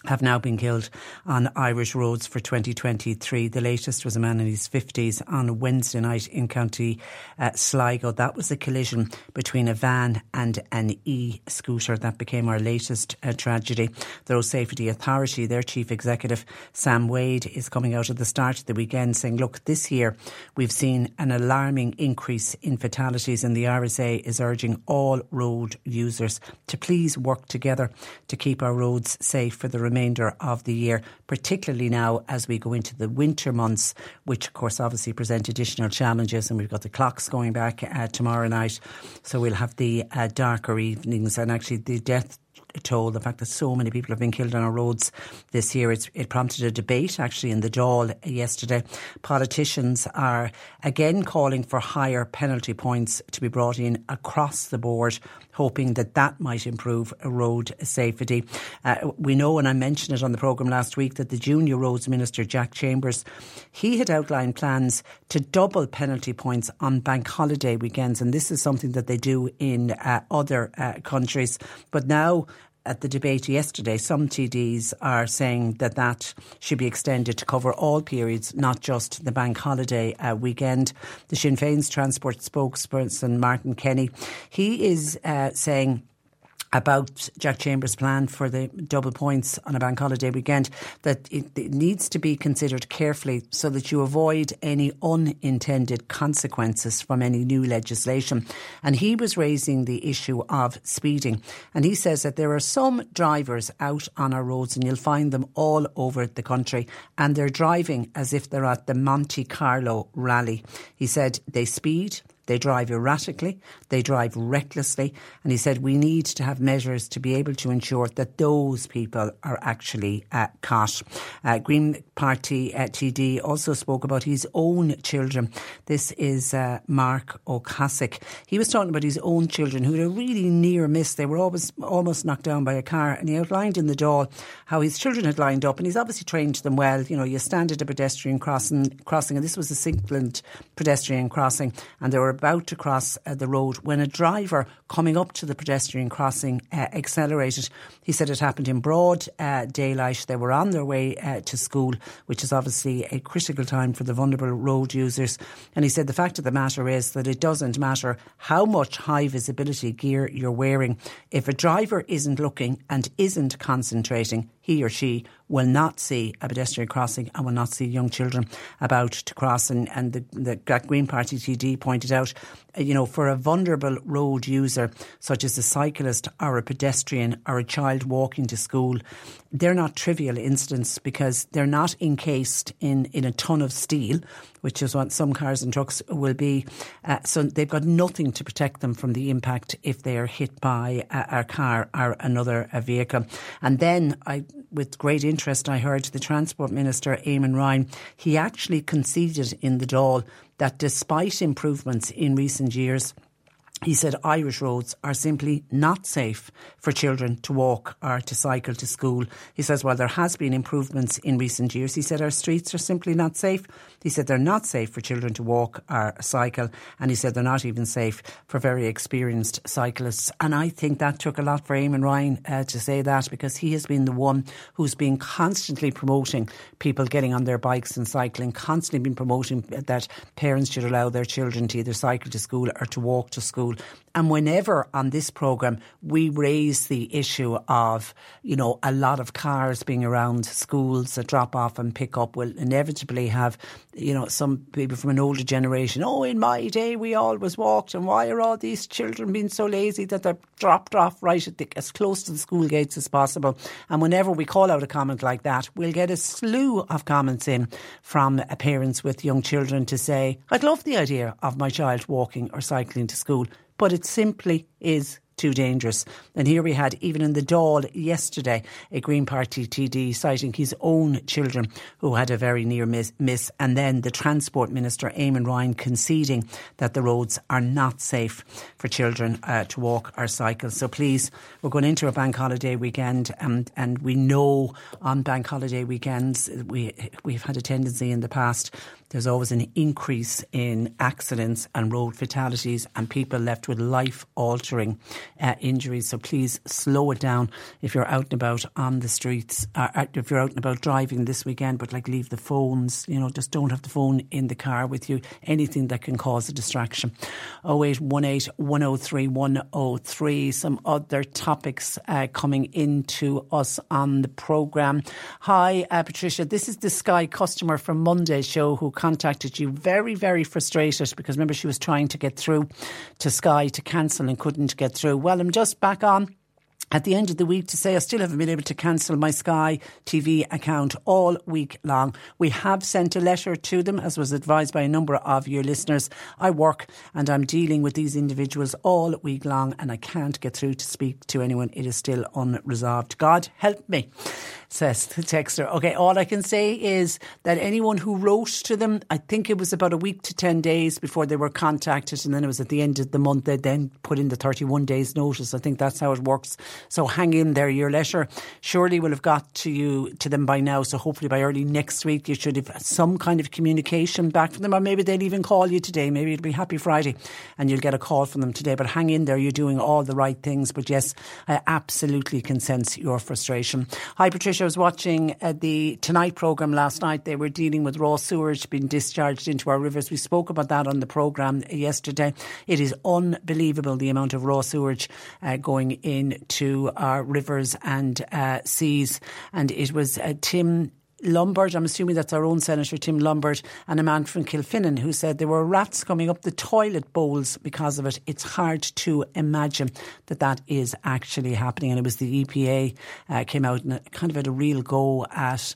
have now been killed on Irish roads for twenty twenty-three. The latest was a man in his fifties on Wednesday night in County uh, Sligo. That was a collision between a van and an e-scooter. That became our latest uh, tragedy. The Road Safety Authority, their chief executive, Sam Wade, is coming out at the start of the weekend saying, look, this year we've seen an alarming increase in fatalities, and the R S A is urging all road users to please work together to keep our roads safe for the remainder remainder of the year, particularly now as we go into the winter months, which of course obviously present additional challenges, and we've got the clocks going back uh, tomorrow night, so we'll have the uh, darker evenings, and actually the death toll, the fact that so many people have been killed on our roads this year, it's, it prompted a debate actually in the Dáil yesterday. Politicians are again calling for higher penalty points to be brought in across the board, hoping that that might improve road safety. Uh, we know, and I mentioned it on the programme last week, that the junior roads minister, Jack Chambers, he had outlined plans to double penalty points on bank holiday weekends, and this is something that they do in uh, other uh, countries. But now, at the debate yesterday, some T Ds are saying that that should be extended to cover all periods, not just the bank holiday uh, weekend. The Sinn Féin's transport spokesperson, Martin Kenny, he is uh, saying about Jack Chambers' plan for the double points on a bank holiday weekend, that it, it needs to be considered carefully so that you avoid any unintended consequences from any new legislation. And he was raising the issue of speeding. And he says that there are some drivers out on our roads, and you'll find them all over the country, and they're driving as if they're at the Monte Carlo rally. He said they speed, They drive erratically, they drive recklessly, and he said we need to have measures to be able to ensure that those people are actually uh, caught. Uh, Green Party uh, T D also spoke about his own children. This is uh, Mark O'Casick. He was talking about his own children who had a really near miss. They were always, almost knocked down by a car, and he outlined in the Dáil how his children had lined up, and he's obviously trained them well. You know, you stand at a pedestrian crossing, crossing and this was a Sinkland pedestrian crossing, and there were about to cross uh, the road when a driver coming up to the pedestrian crossing uh, accelerated. He said it happened in broad uh, daylight. They were on their way uh, to school, which is obviously a critical time for the vulnerable road users. And he said the fact of the matter is that it doesn't matter how much high visibility gear you're wearing. If a driver isn't looking and isn't concentrating, he or she will not see a pedestrian crossing and will not see young children about to cross. And, and the, the Green Party T D pointed out, you know, for a vulnerable road user such as a cyclist or a pedestrian or a child walking to school, they're not trivial incidents because they're not encased in, in a ton of steel, which is what some cars and trucks will be. Uh, so they've got nothing to protect them from the impact if they are hit by a, a car or another a vehicle. And then, I, with great interest, I heard the Transport Minister, Eamon Ryan, he actually conceded in the Dáil that despite improvements in recent years, he said Irish roads are simply not safe for children to walk or to cycle to school. He says, while there has been improvements in recent years, he said our streets are simply not safe. He said they're not safe for children to walk or cycle. And he said they're not even safe for very experienced cyclists. And I think that took a lot for Eamon Ryan uh, to say that, because he has been the one who's been constantly promoting people getting on their bikes and cycling, constantly been promoting that parents should allow their children to either cycle to school or to walk to school. And whenever on this programme we raise the issue of, you know, a lot of cars being around schools, a drop-off and pick-up, will inevitably have, you know, some people from an older generation, oh, in my day we always walked, and why are all these children being so lazy that they're dropped off right at the, as close to the school gates as possible? And whenever we call out a comment like that, we'll get a slew of comments in from parents with young children to say, I'd love the idea of my child walking or cycling to school, but it simply is too dangerous. And here we had, even in the Dáil yesterday, a Green Party T D citing his own children who had a very near miss, miss, and then the Transport Minister, Eamon Ryan, conceding that the roads are not safe for children uh, to walk or cycle. So please, we're going into a bank holiday weekend, and, and we know on bank holiday weekends, we, we've had a tendency in the past, there's always an increase in accidents and road fatalities and people left with life-altering uh, injuries. So please slow it down if you're out and about on the streets, or if you're out and about driving this weekend, but like leave the phones, you know, just don't have the phone in the car with you, anything that can cause a distraction. oh eight one eight, one oh three, one oh three. Some other topics uh, coming into us on the programme. Hi, uh, Patricia. This is the Sky customer from Monday's show who contacted you very, very frustrated because remember she was trying to get through to Sky to cancel and couldn't get through. Well, I'm just back on at the end of the week to say I still haven't been able to cancel my Sky T V account all week long. We have sent a letter to them, as was advised by a number of your listeners. I work and I'm dealing with these individuals all week long and I can't get through to speak to anyone. It is still unresolved. God help me, says the texter. OK, all I can say is that anyone who wrote to them, I think it was about a week to ten days before they were contacted, and then it was at the end of the month they then put in the thirty-one days notice. I think that's how it works. So hang in there. Your letter surely will have got to you, to them by now. So hopefully by early next week you should have some kind of communication back from them, or maybe they'll even call you today. Maybe it'll be Happy Friday and you'll get a call from them today. But hang in there. You're doing all the right things. But yes, I absolutely can sense your frustration. Hi, Patricia. I was watching uh, the Tonight programme last night. They were dealing with raw sewage being discharged into our rivers. We spoke about that on the programme yesterday. It is unbelievable the amount of raw sewage uh, going into to our rivers and uh, seas. And it was uh, Tim Lombard, I'm assuming that's our own Senator Tim Lombard, and a man from Kilfinnan who said there were rats coming up the toilet bowls because of it. It's hard to imagine that that is actually happening. And it was the E P A uh, came out and kind of had a real go at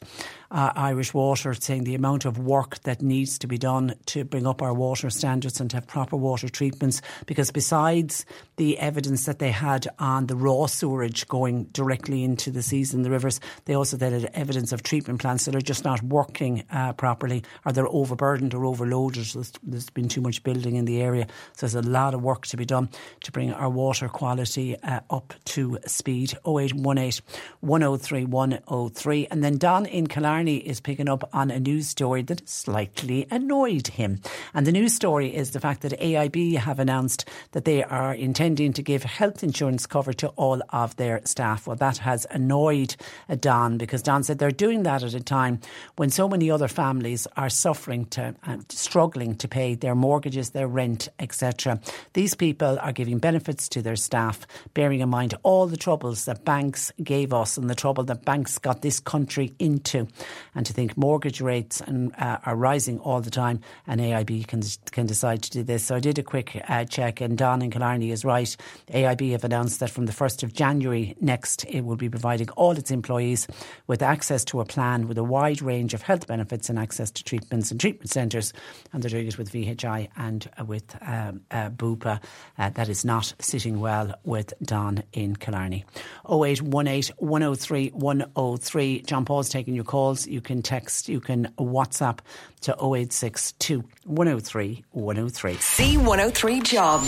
uh, Irish Water, saying the amount of work that needs to be done to bring up our water standards and to have proper water treatments, because besides the evidence that they had on the raw sewerage going directly into the seas and the rivers, they also then had evidence of treatment plants that are just not working uh, properly, or they're overburdened or overloaded. There's, there's been too much building in the area. So there's a lot of work to be done to bring our water quality uh, up to speed. oh eight one eight, one oh three, one oh three. And then Don in Killarney is picking up on a news story that slightly annoyed him. And the news story is the fact that A I B have announced that they are intending to give health insurance cover to all of their staff. Well, that has annoyed Don, because Don said they're doing that at a time when so many other families are suffering to and uh, struggling to pay their mortgages, their rent, et cetera. These people are giving benefits to their staff, bearing in mind all the troubles that banks gave us and the trouble that banks got this country into. And to think mortgage rates and, uh, are rising all the time, and A I B can can decide to do this. So I did a quick uh, check, and Don in Killarney is right. A I B have announced that from the first of January next, it will be providing all its employees with access to a plan with a wide range of health benefits and access to treatments and treatment centres. And they're doing it with V H I and uh, with um, uh, BUPA. Uh, that is not sitting well with Don in Killarney. oh eight one eight, one oh three, one oh three. John Paul's taking your calls. You can text, you can WhatsApp to oh eight six two, one oh three, one oh three. C one oh three Jobs.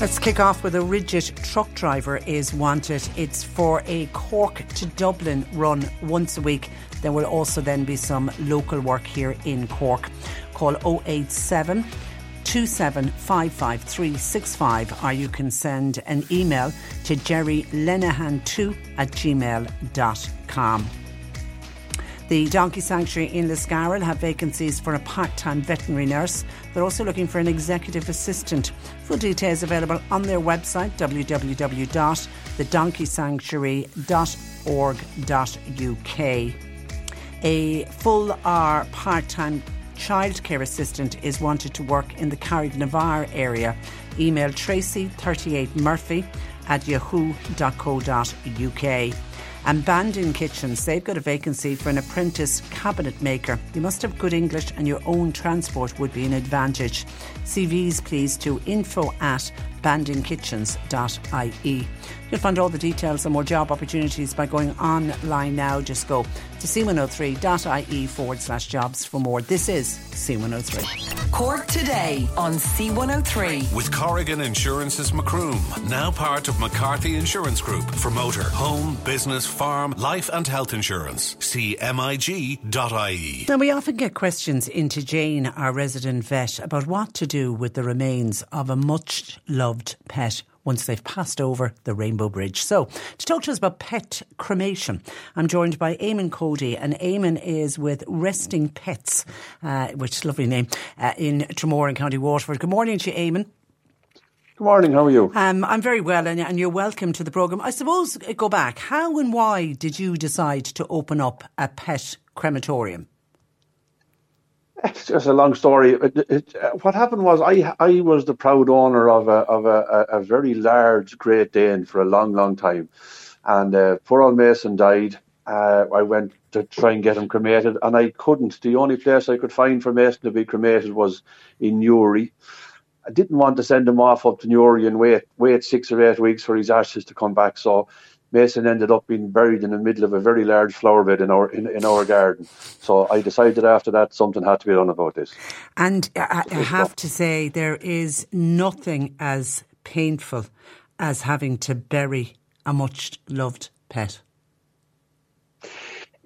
Let's kick off with a rigid truck driver is wanted. It's for a Cork to Dublin run once a week. There will also then be some local work here in Cork. Call oh eight seven, two seven five five three six five, or you can send an email to jerry lenihan two at gmail dot com. The Donkey Sanctuary in Liscarroll have vacancies for a part-time veterinary nurse. They're also looking for an executive assistant. Full details available on their website, w w w dot the donkey sanctuary dot org dot u k. A full or part-time childcare assistant is wanted to work in the Carricknavar area. Email tracy thirty-eight murphy at yahoo dot co dot u k. And Bandon Kitchens, they've got a vacancy for an apprentice cabinet maker. You must have good English and your own transport would be an advantage. C Vs please to info at bandon kitchens dot i e. You'll find all the details and more job opportunities by going online now. Just go to c one oh three dot i e forward slash jobs for more. This is C one oh three. Cork Today on C one oh three. With Corrigan Insurance's Macroom, now part of McCarthy Insurance Group, for motor, home, business, farm, life and health insurance. c m i g dot i e. Now, we often get questions into Jane, our resident vet, about what to do with the remains of a much loved pet once they've passed over the Rainbow Bridge. So, to talk to us about pet cremation, I'm joined by Eamon Cody, and Eamon is with Resting Pets, uh, which is a lovely name, uh, in Tremore in County Waterford. Good morning to you, Eamon. Good morning, how are you? Um, I'm very well, and, and you're welcome to the programme. I suppose, go back, how and why did you decide to open up a pet crematorium? It's just a long story. It, it, what happened was I I was the proud owner of a of a, a very large Great Dane for a long, long time. And uh, poor old Mason died. Uh, I went to try and get him cremated and I couldn't. The only place I could find for Mason to be cremated was in Newry. I didn't want to send him off up to Newry and wait, wait six or eight weeks for his ashes to come back. So Mason ended up being buried in the middle of a very large flower bed in our in, in our garden. So I decided after that something had to be done about this. And I, I have to say, there is nothing as painful as having to bury a much loved pet.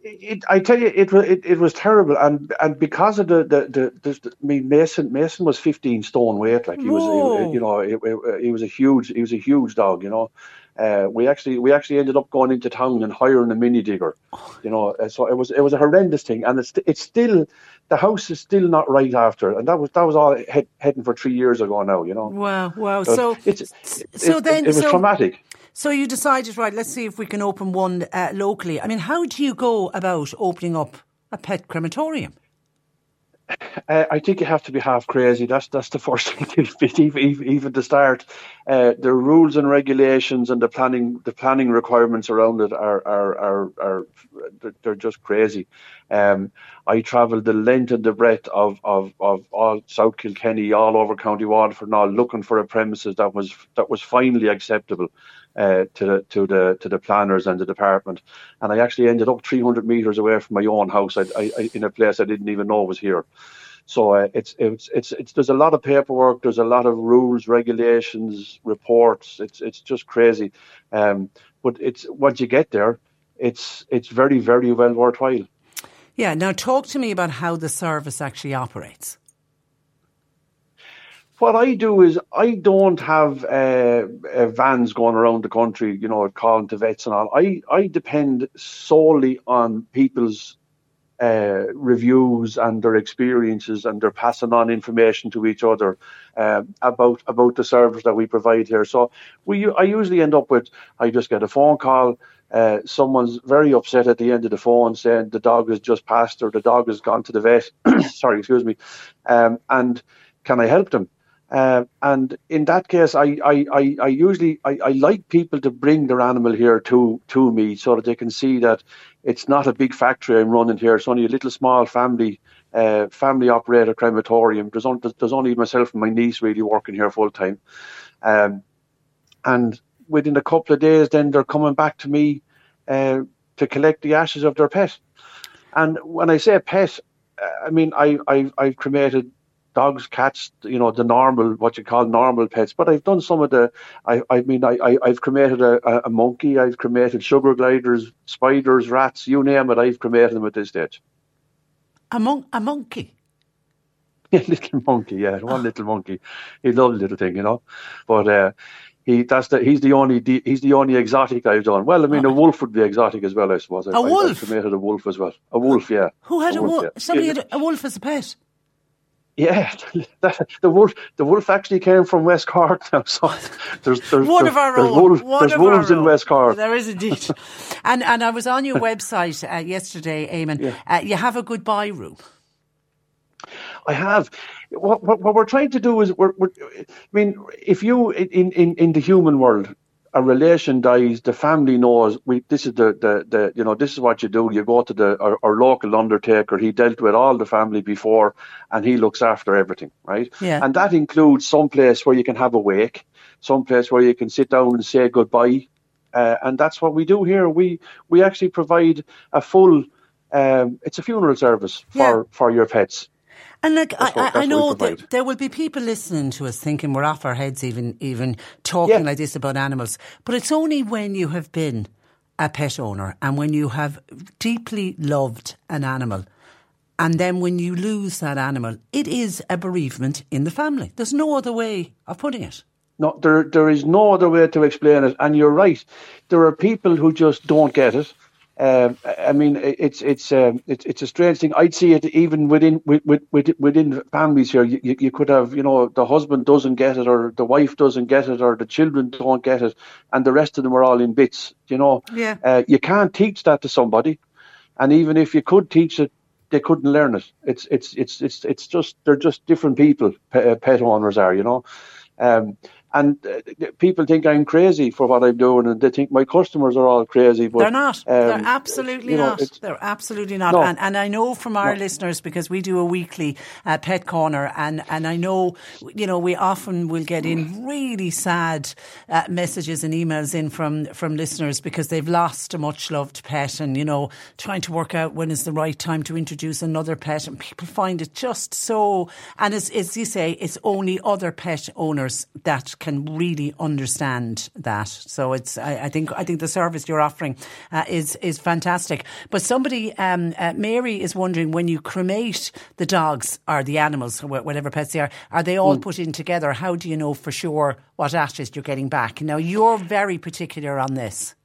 It, I tell you, it was it, it was terrible, and and because of the the the, the I mean, Mason Mason was fifteen stone weight, like he was he, you know he, he was a huge he was a huge dog, you know. Uh, we actually we actually ended up going into town and hiring a mini digger, you know. So it was it was a horrendous thing, and it's it's still the house is still not right after, and that was that was all head, heading for three years ago now, you know. Wow, wow. So so, it's, it, so it, then it was so, traumatic. So you decided, right, let's see if we can open one uh, locally. I mean, how do you go about opening up a pet crematorium? Uh, I think you have to be half crazy. That's that's the first thing, even to start. Uh, the rules and regulations and the planning, the planning requirements around it are are are, are they're just crazy. Um, I travelled the length and the breadth of of of all South Kilkenny, all over County Waterford, and all looking for a premises that was that was finally acceptable uh, to the to the to the planners and the department. And I actually ended up three hundred metres away from my own house, I, I, in a place I didn't even know was here. So uh, it's, it's it's it's there's a lot of paperwork, there's a lot of rules, regulations, reports. It's it's just crazy, um, but it's once you get there, it's it's very very well worthwhile. Yeah. Now talk to me about how the service actually operates. What I do is I don't have uh, uh, vans going around the country, you know, calling to vets and all. I I depend solely on people's Uh, reviews and their experiences, and they're passing on information to each other uh, about about the service that we provide here. So we, I usually end up with, I just get a phone call, uh, someone's very upset at the end of the phone saying the dog has just passed or the dog has gone to the vet, sorry, excuse me, um, and can I help them? Uh, and in that case, I I, I, I usually I, I like people to bring their animal here to to me so that they can see that it's not a big factory I'm running here. It's only a little small family uh, family operated crematorium. There's, on, there's only myself and my niece really working here full time. Um, and within a couple of days, then they're coming back to me uh, to collect the ashes of their pet. And when I say pet, I mean I I've, I've cremated dogs, cats, you know, the normal, what you call normal pets. But I've done some of the, I, I mean, I, I, I've cremated a, a monkey, I've cremated sugar gliders, spiders, rats, you name it, I've cremated them at this stage. A, mon- a monkey? Yeah, little monkey, yeah, one oh. little monkey. He loved the little thing, you know. But uh, he that's the, he's the only the, he's the only exotic I've done. Well, I mean, oh. a wolf would be exotic as well, I suppose. A I, wolf? I cremated a wolf as well. A wolf, yeah. Who had a wolf? A wolf? Yeah. Somebody had a wolf as a pet? Yeah, that, the wolf. The wolf actually came from West Cork now. So there's, there's one of our there's own. Wolf, there's wolves in own. West Cork. There is indeed. and and I was on your website uh, yesterday, Eamon. Yeah. Uh, you have a goodbye room. I have. What, what, what we're trying to do is, we're, we're, I mean, if you in, in, in the human world, a relation dies, the family knows. We this is the, the, the you know this is what you do. You go to the our, our local undertaker. He dealt with all the family before, and he looks after everything, right? Yeah. And that includes some place where you can have a wake, some place where you can sit down and say goodbye, uh, and that's what we do here. We we actually provide a full. Um, it's a funeral service for yeah. for your pets. And like that's I, what, I know that there will be people listening to us thinking we're off our heads even even talking yeah. like this about animals. But it's only when you have been a pet owner and when you have deeply loved an animal, and then when you lose that animal, it is a bereavement in the family. There's no other way of putting it. No, there there is no other way to explain it. And you're right. There are people who just don't get it. Um, I mean, it's it's um, it's it's a strange thing. I'd see it even within with, with, within families here. You, you you could have, you know, the husband doesn't get it, or the wife doesn't get it, or the children don't get it, and the rest of them are all in bits. You know, yeah. Uh, you can't teach that to somebody, and even if you could teach it, they couldn't learn it. It's it's it's it's it's just they're just different people. Pet, pet owners are, you know. Um, and uh, people think I'm crazy for what I'm doing, and they think my customers are all crazy. But, they're not. Um, they're absolutely you know, not. They're absolutely not. No, and, and I know from our no. listeners, because we do a weekly uh, pet corner, and, and I know, you know, we often will get in really sad uh, messages and emails in from, from listeners because they've lost a much loved pet, and, you know, trying to work out when is the right time to introduce another pet, and people find it just so. And as, as you say, it's only other pet owners that can really understand that. So it's, I, I think, I think the service you're offering uh, is is fantastic. But somebody, um, uh, Mary, is wondering, when you cremate the dogs or the animals, whatever pets they are, are they all mm. put in together? How do you know for sure what ashes you're getting back? Now you're very particular on this.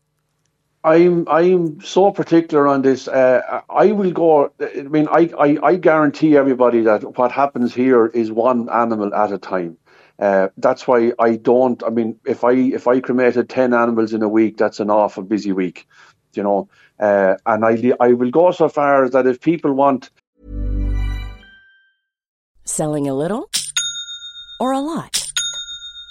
I'm I'm so particular on this. Uh, I will go. I mean, I, I I guarantee everybody that what happens here is one animal at a time. Uh, that's why I don't. I mean, if I if I cremated ten animals in a week, that's an awful busy week, you know. Uh, and I I will go so far as that if people want selling a little or a lot.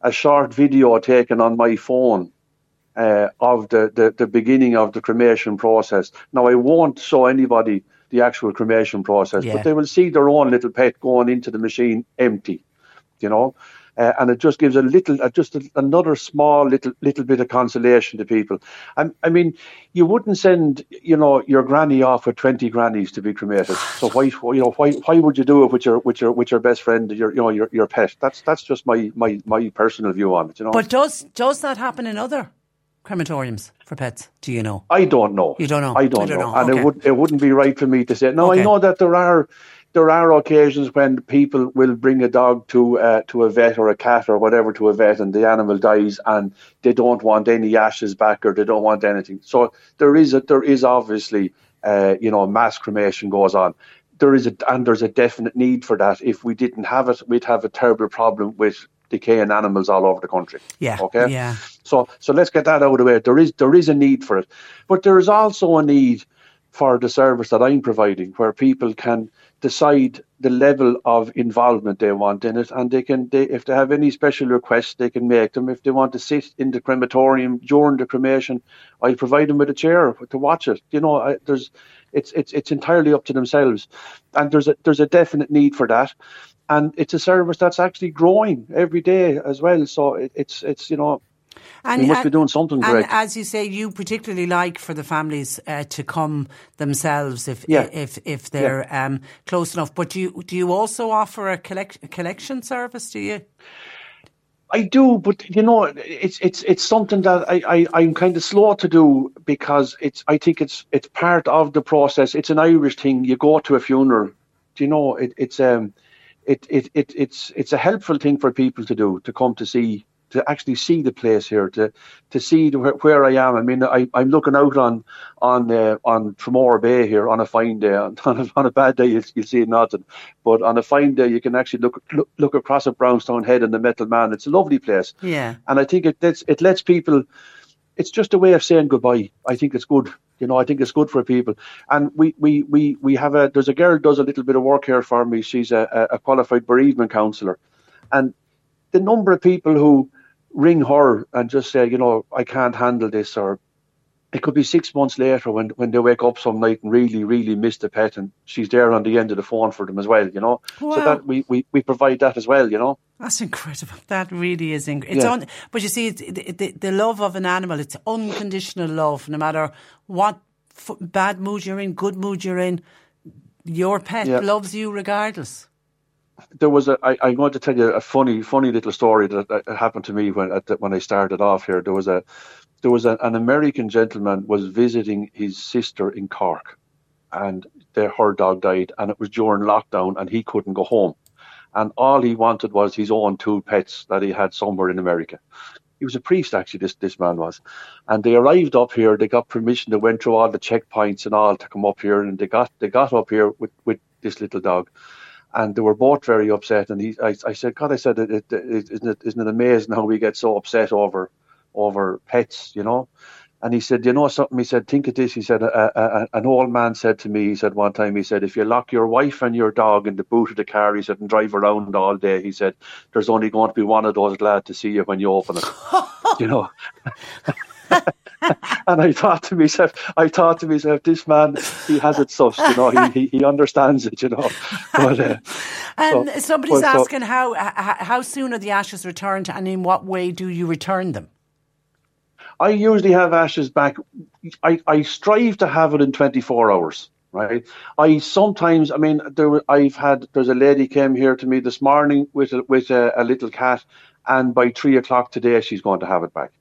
A short video taken on my phone uh, of the, the, the beginning of the cremation process. Now, I won't show anybody the actual cremation process, yeah. but they will see their own little pet going into the machine empty, you know. Uh, and it just gives a little, uh, just a, another small little little bit of consolation to people. I, I mean, you wouldn't send, you know, your granny off with twenty grannies to be cremated. So why, you know, why why would you do it with your with your with your best friend, your you know your, your pet? That's that's just my, my, my personal view on it. You know, but does does that happen in other crematoriums for pets? Do you know? I don't know. You don't know. I don't, I don't know. know. And okay. it would it wouldn't be right for me to say. Now okay. I know that there are. There are occasions when people will bring a dog to uh, to a vet or a cat or whatever to a vet, and the animal dies, and they don't want any ashes back or they don't want anything. So there is a, there is obviously uh, you know mass cremation goes on. There is a and there's a definite need for that. If we didn't have it, we'd have a terrible problem with decaying animals all over the country. Yeah. Okay. Yeah. So so let's get that out of the way. There is there is a need for it, but there is also a need for the service that I'm providing, where people can decide the level of involvement they want in it, and they can, they, if they have any special requests, they can make them. If they want to sit in the crematorium during the cremation, I provide them with a chair to watch it. You know, I, there's, it's it's it's entirely up to themselves, and there's a there's a definite need for that, and it's a service that's actually growing every day as well. So it, it's it's you know. And, we must and, be doing something great. And as you say, you particularly like for the families uh, to come themselves if yeah. if if they're yeah. um, close enough. But do you do you also offer a, collect, a collection service? Do you? I do, but you know, it's it's it's something that I, I I'm kind of slow to do because it's I think it's it's part of the process. It's an Irish thing. You go to a funeral, do you know? It, it's um, it, it it it's it's a helpful thing for people to do to come to see. To actually see the place here, to to see the, where, where I am. I mean, I, I'm looking out on on uh, on Tullamore Bay here on a fine day. On a, on a bad day, you you see nothing, but on a fine day, you can actually look look, look across at Brownstown Head and the Metal Man. It's a lovely place. Yeah, and I think it lets, it lets people. It's just a way of saying goodbye. I think it's good. You know, I think it's good for people. And we we we we have a there's a girl who does a little bit of work here for me. She's a a qualified bereavement counsellor, and the number of people who ring her and just say, you know, I can't handle this, or it could be six months later when, when they wake up some night and really, really miss the pet, and she's there on the end of the phone for them as well, you know. Wow. So that we, we, we provide that as well, you know. That's incredible. That really is incredible. Yeah. Un- but you see, it's, it, the, the love of an animal, it's unconditional love, no matter what f- bad mood you're in, good mood you're in, your pet yeah. loves you regardless. There was a. I, I'm going to tell you a funny, funny little story that, that happened to me when at, when I started off here. There was a, there was a, an American gentleman was visiting his sister in Cork, and their her dog died, and it was during lockdown, and he couldn't go home, and all he wanted was his own two pets that he had somewhere in America. He was a priest, actually. This this man was, and they arrived up here. They got permission. They went through all the checkpoints and all to come up here, and they got they got up here with, with this little dog. And they were both very upset. And he, I, I said, God, I said, it, it, it, isn't it, isn't it amazing how we get so upset over over pets, you know? And he said, you know something? He said, think of this. He said, a, a, an old man said to me, he said one time, he said, if you lock your wife and your dog in the boot of the car, he said, and drive around all day, he said, there's only going to be one of those glad to see you when you open it, you know? And I thought to myself, I thought to myself, this man, he has it sussed, you know, he, he, he understands it, you know. But, uh, and so, somebody's but, asking so, how how soon are the ashes returned, and in what way do you return them? I usually have ashes back. I, I strive to have it in twenty-four hours. Right. I sometimes, I mean, there. I've had, there's a lady came here to me this morning with a, with a, a little cat, and by three o'clock today, she's going to have it back.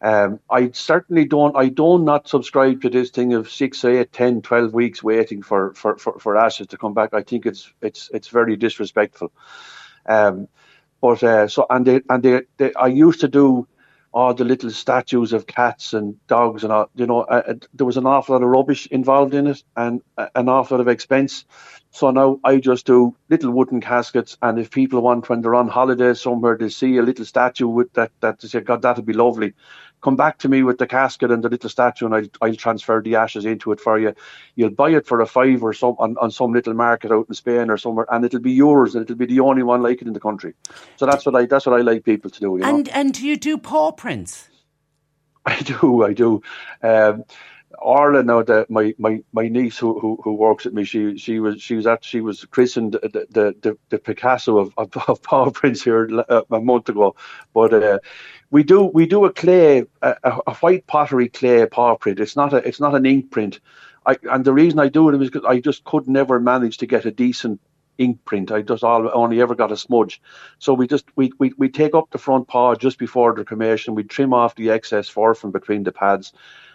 Um, I certainly don't, I don't not subscribe to this thing of six, eight, ten, twelve weeks waiting for, for, for, for ashes to come back. I think it's, it's, it's very disrespectful. Um, but, uh, so, and they, and they, they, I used to do all the little statues of cats and dogs and all, you know, uh, there was an awful lot of rubbish involved in it and uh, an awful lot of expense. So now I just do little wooden caskets, and if people want, when they're on holiday somewhere, they see a little statue with that, that they say, God, that'd be lovely. Come back to me with the casket and the little statue, and I'll, I'll transfer the ashes into it for you. You'll buy it for a five or some on, on some little market out in Spain or somewhere, and it'll be yours, and it'll be the only one like it in the country. So that's what I that's what I like people to do. You and know? And do you do paw prints? I do, I do. Um, Arla, now that my, my, my niece who, who who works at me, she she was she was at she was christened the the, the, the Picasso of, of, of paw prints here a month ago. But uh, we do we do a clay a, a white pottery clay paw print. It's not a it's not an ink print. I, and the reason I do it is because I just could never manage to get a decent ink print. I just all, only ever got a smudge. So we just we, we we take up the front paw just before the cremation. We trim off the excess fur from between the pads,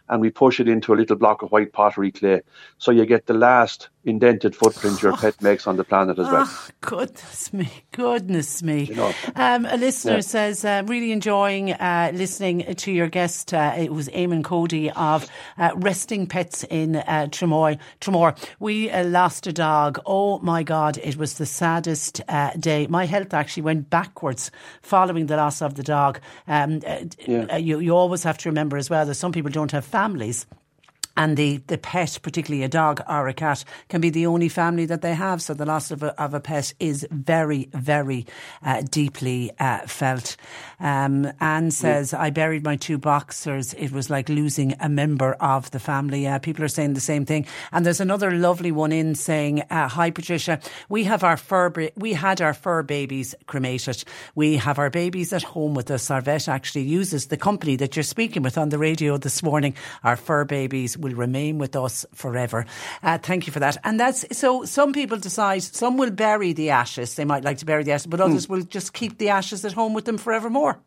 and we push it into a little block of white pottery clay. So you get the last indented footprint your pet makes on the planet as well. Oh, goodness me, goodness me. You know, um, a listener yeah. says, uh, really enjoying uh, listening to your guest. Uh, it was Eamon Cody of uh, Resting Pets in uh, Tremore. Tremore. We uh, lost a dog. Oh my God, it was the saddest uh, day. My health actually went backwards following the loss of the dog. Um, yeah. you, you always have to remember as well that some people don't have families, and the, the pet, particularly a dog or a cat, can be the only family that they have. So the loss of a, of a pet is very, very uh, deeply uh, felt. Um, Anne says, yeah. I buried my two boxers. It was like losing a member of the family. Uh, people are saying the same thing. And there's another lovely one in saying, uh, hi, Patricia. We have our fur, ba- we had our fur babies cremated. We have our babies at home with us. Our vet actually uses the company that you're speaking with on the radio this morning. Our fur babies will remain with us forever. Uh, thank you for that. And that's so some people decide, some will bury the ashes. They might like to bury the ashes, but others mm. will just keep the ashes at home with them forevermore.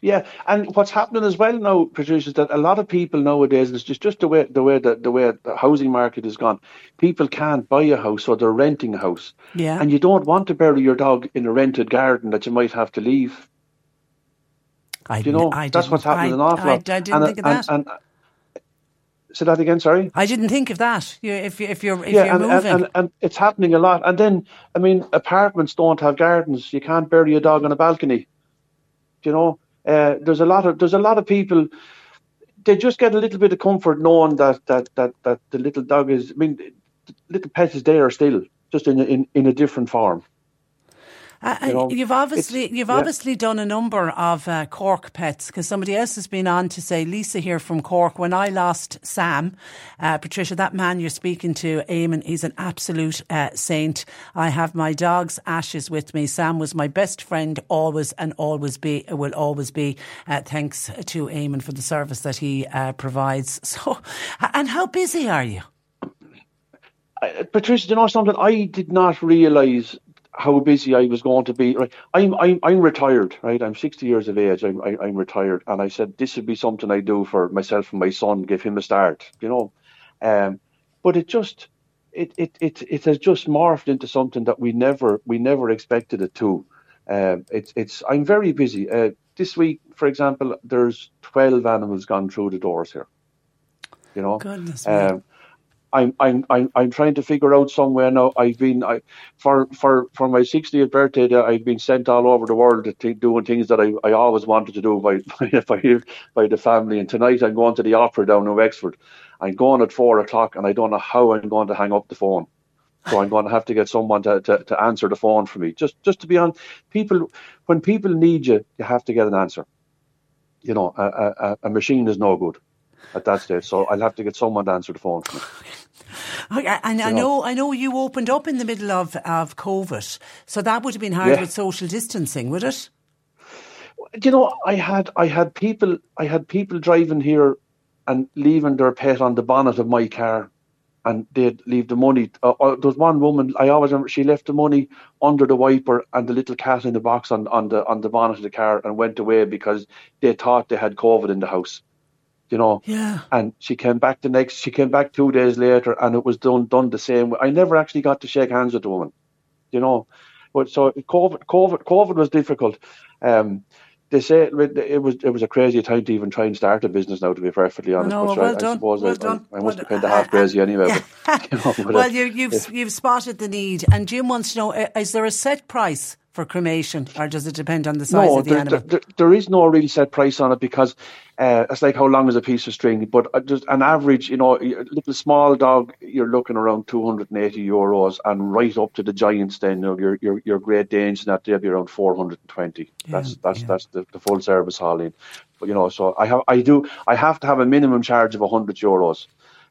Yeah, and what's happening as well now, Patricia, is that a lot of people nowadays, it's just, just the way the way the, the way the housing market has gone. People can't buy a house, or they're renting a house. Yeah. And you don't want to bury your dog in a rented garden that you might have to leave. I, you know, I that's what's happening I, an awful lot. I, I didn't and, think of and, that. And, and, Say that again, sorry? I didn't think of that. You, if, if you're, if yeah, you're and, moving. And, and, and it's happening a lot. And then, I mean, apartments don't have gardens. You can't bury a dog on a balcony. Do you know? Uh, there's a lot of there's a lot of people, they just get a little bit of comfort knowing that that, that, that the little dog is, I mean, the little pet is there still, just in in, in a different form. Uh, you know, you've obviously you've yeah. obviously done a number of uh, Cork pets, because somebody else has been on to say, Lisa here from Cork, when I lost Sam, uh, Patricia, that man you're speaking to, Eamon, he's an absolute uh, saint. I have my dog's ashes with me. Sam was my best friend, always and always be will always be. Uh, thanks to Eamon for the service that he uh, provides. So, and how busy are you, uh, Patricia? Do you know something? I did not realise how busy I was going to be. Right, I'm I'm I'm retired. Right, I'm sixty years of age. I'm I, I'm retired, and I said this would be something I do for myself and my son. Give him a start, you know. Um, but it just it it it it has just morphed into something that we never we never expected it to. Um, it's it's I'm very busy. Uh, this week, for example, there's twelve animals gone through the doors here. You know. Goodness me. Um, I'm I'm I'm I'm trying to figure out somewhere now. I've been I, for for for my sixtieth birthday, I've been sent all over the world to th- doing things that I, I always wanted to do by, by by the family. And tonight I'm going to the opera down in Wexford. I'm going at four o'clock, and I don't know how I'm going to hang up the phone. So I'm going to have to get someone to, to, to answer the phone for me. Just just to be on people, when people need you, you have to get an answer. you know, a, a, a machine is no good at that stage. So I'll have to get someone to answer the phone for me. And I know, I know you opened up in the middle of, of COVID, so that would have been hard yeah. with social distancing, would it? You know, I had I had people I had people driving here and leaving their pet on the bonnet of my car, and they'd leave the money. Uh, uh, there was one woman, I always remember, she left the money under the wiper and the little cat in the box on, on the on the bonnet of the car and went away because they thought they had COVID in the house. You know, yeah. And she came back the next. She came back two days later, and it was done done the same way. I never actually got to shake hands with the woman, you know. But so COVID, COVID, COVID was difficult. Um, they say it, it was it was a crazy time to even try and start a business now. To be perfectly honest, no, well I, done, I suppose well I, done. I, I must well, have been the half crazy anyway. Yeah. But, you know, but well, you, you've if, you've spotted the need, and Jim wants to know: is there a set price for cremation, or does it depend on the size no, of the there, animal? There, there is no really set price on it because uh, it's like how long is a piece of string. But just an average, you know, a little small dog, you're looking around two hundred eighty euros, and right up to the giants. Then you know, your your your Great Danes, and that they'll be around four hundred twenty. Yeah, that's that's yeah. that's the, the full service hauling. But you know, so I have I do I have to have a minimum charge of one hundred euros.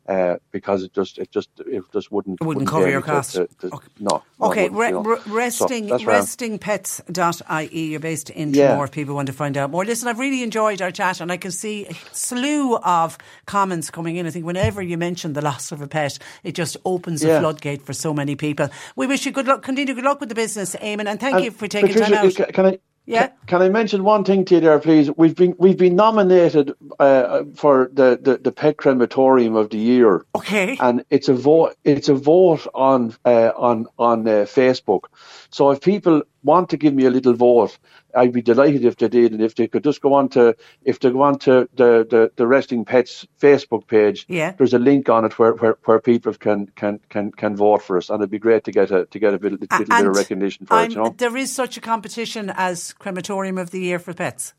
Uh, because it just, it just, it just wouldn't, it wouldn't, wouldn't cover your costs. To, to, to, okay. No. Okay. No, re- you know. Resting, so resting pets dot I E. You're based in Tullamore. Yeah. If people want to find out more. Listen, I've really enjoyed our chat, and I can see a slew of comments coming in. I think whenever you mention the loss of a pet, it just opens yeah. a floodgate for so many people. We wish you good luck. Continue good luck with the business, Eamon, and thank um, you for taking Patricia, time out. Can I? Yeah. Can I mention one thing to you there, please? We've been we've been nominated uh, for the, the, the pet crematorium of the year. Okay. And it's a vote. It's a vote on uh, on on uh, Facebook. So if people want to give me a little vote, I'd be delighted if they did, and if they could just go on to if they go on to the, the, the Resting Pets Facebook page. Yeah. There's a link on it where, where, where people can, can, can, can vote for us, and it'd be great to get a to get a bit, a little bit of recognition for I'm, it. You know? There is such a competition as Crematorium of the Year for Pets.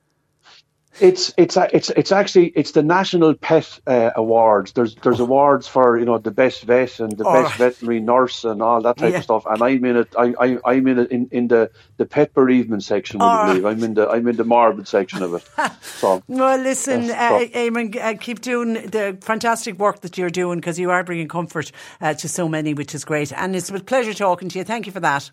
It's it's it's it's actually it's the National Pet uh, Awards. There's there's awards for you know the best vet and the all best right. veterinary nurse and all that type yeah. of stuff. And I'm in it. I, I I'm in it in, in the, the pet bereavement section. Would you believe? Right. I'm in the I'm in the morbid section of it. So well, listen, uh, Eamon, uh, keep doing the fantastic work that you're doing because you are bringing comfort uh, to so many, which is great. And it's a pleasure talking to you. Thank you for that.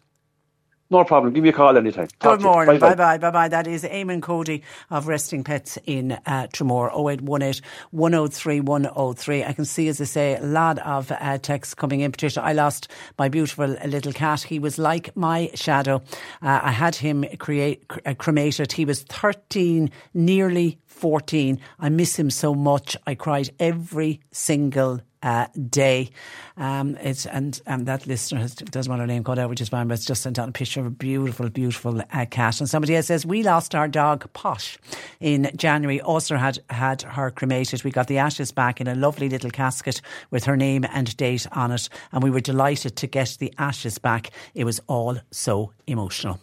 No problem. Give me a call anytime. Good morning. Bye bye. Bye bye. That is Eamon Cody of Resting Pets in uh, Tullamore. oh eight one eight, one oh three, one oh three. I can see, as I say, a lot of uh, texts coming in. Patricia, I lost my beautiful little cat. He was like my shadow. Uh, I had him create, uh, cremated. He was thirteen, nearly fourteen. I miss him so much. I cried every single day. Uh, day. Um, it's, and um, that listener has, doesn't want her name called out, which is fine, but it's just sent out a picture of a beautiful, beautiful uh, cat. And somebody else says, we lost our dog Posh in January. Ulster had, had her cremated. We got the ashes back in a lovely little casket with her name and date on it, and we were delighted to get the ashes back. It was all so emotional.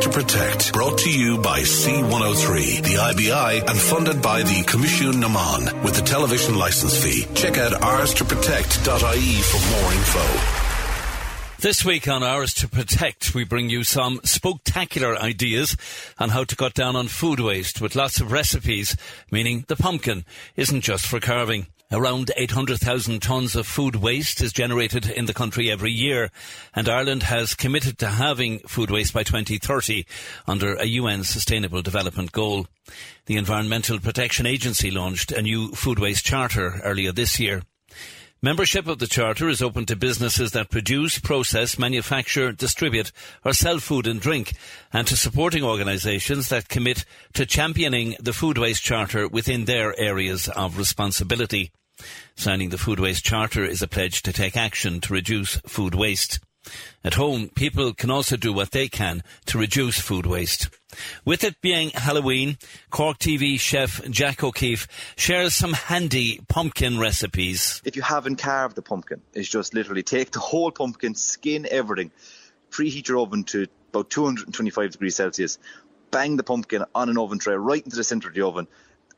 To Protect, brought to you by C one oh three, the I B I, and funded by the Commission Naman with the television licence fee. Check out ours to protect dot I E for more info. This week on Ours to Protect, we bring you some spectacular ideas on how to cut down on food waste with lots of recipes, meaning the pumpkin isn't just for carving. Around eight hundred thousand tonnes of food waste is generated in the country every year, and Ireland has committed to halving food waste by twenty thirty under a U N Sustainable Development Goal. The Environmental Protection Agency launched a new food waste charter earlier this year. Membership of the charter is open to businesses that produce, process, manufacture, distribute or sell food and drink, and to supporting organisations that commit to championing the food waste charter within their areas of responsibility. Signing the food waste charter is a pledge to take action to reduce food waste. At home, people can also do what they can to reduce food waste. With it being Halloween, Cork T V chef Jack O'Keefe shares some handy pumpkin recipes. If you haven't carved the pumpkin, it's just literally take the whole pumpkin, skin everything, preheat your oven to about two hundred twenty-five degrees Celsius, bang the pumpkin on an oven tray right into the centre of the oven.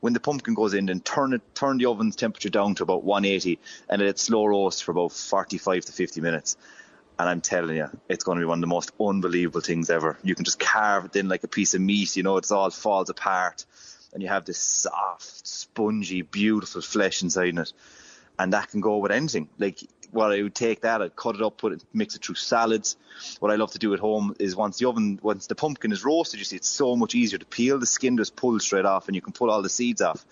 When the pumpkin goes in, then turn it, turn the oven's temperature down to about one eighty and let it slow roast for about forty-five to fifty minutes. And I'm telling you, it's going to be one of the most unbelievable things ever. You can just carve it in like a piece of meat, you know, it all falls apart. And you have this soft, spongy, beautiful flesh inside it. And that can go with anything. Like, well, I would take that, I'd cut it up, put it, mix it through salads. What I love to do at home is once the oven, once the pumpkin is roasted, you see, it's so much easier to peel. The skin just pulls straight off and you can pull all the seeds off.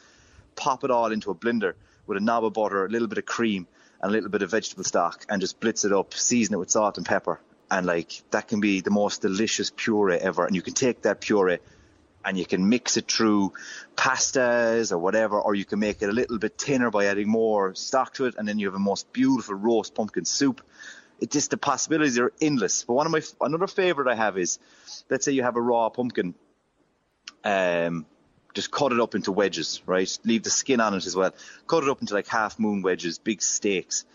Pop it all into a blender with a knob of butter, a little bit of cream, and a little bit of vegetable stock, and just blitz it up, season it with salt and pepper. And like, that can be the most delicious puree ever. And you can take that puree and you can mix it through pastas or whatever, or you can make it a little bit thinner by adding more stock to it, and then you have a most beautiful roast pumpkin soup. It just, the possibilities are endless. But one of my, another favorite I have is, let's say you have a raw pumpkin, um, just cut it up into wedges, right? Leave the skin on it as well. Cut it up into like half moon wedges, big steaks,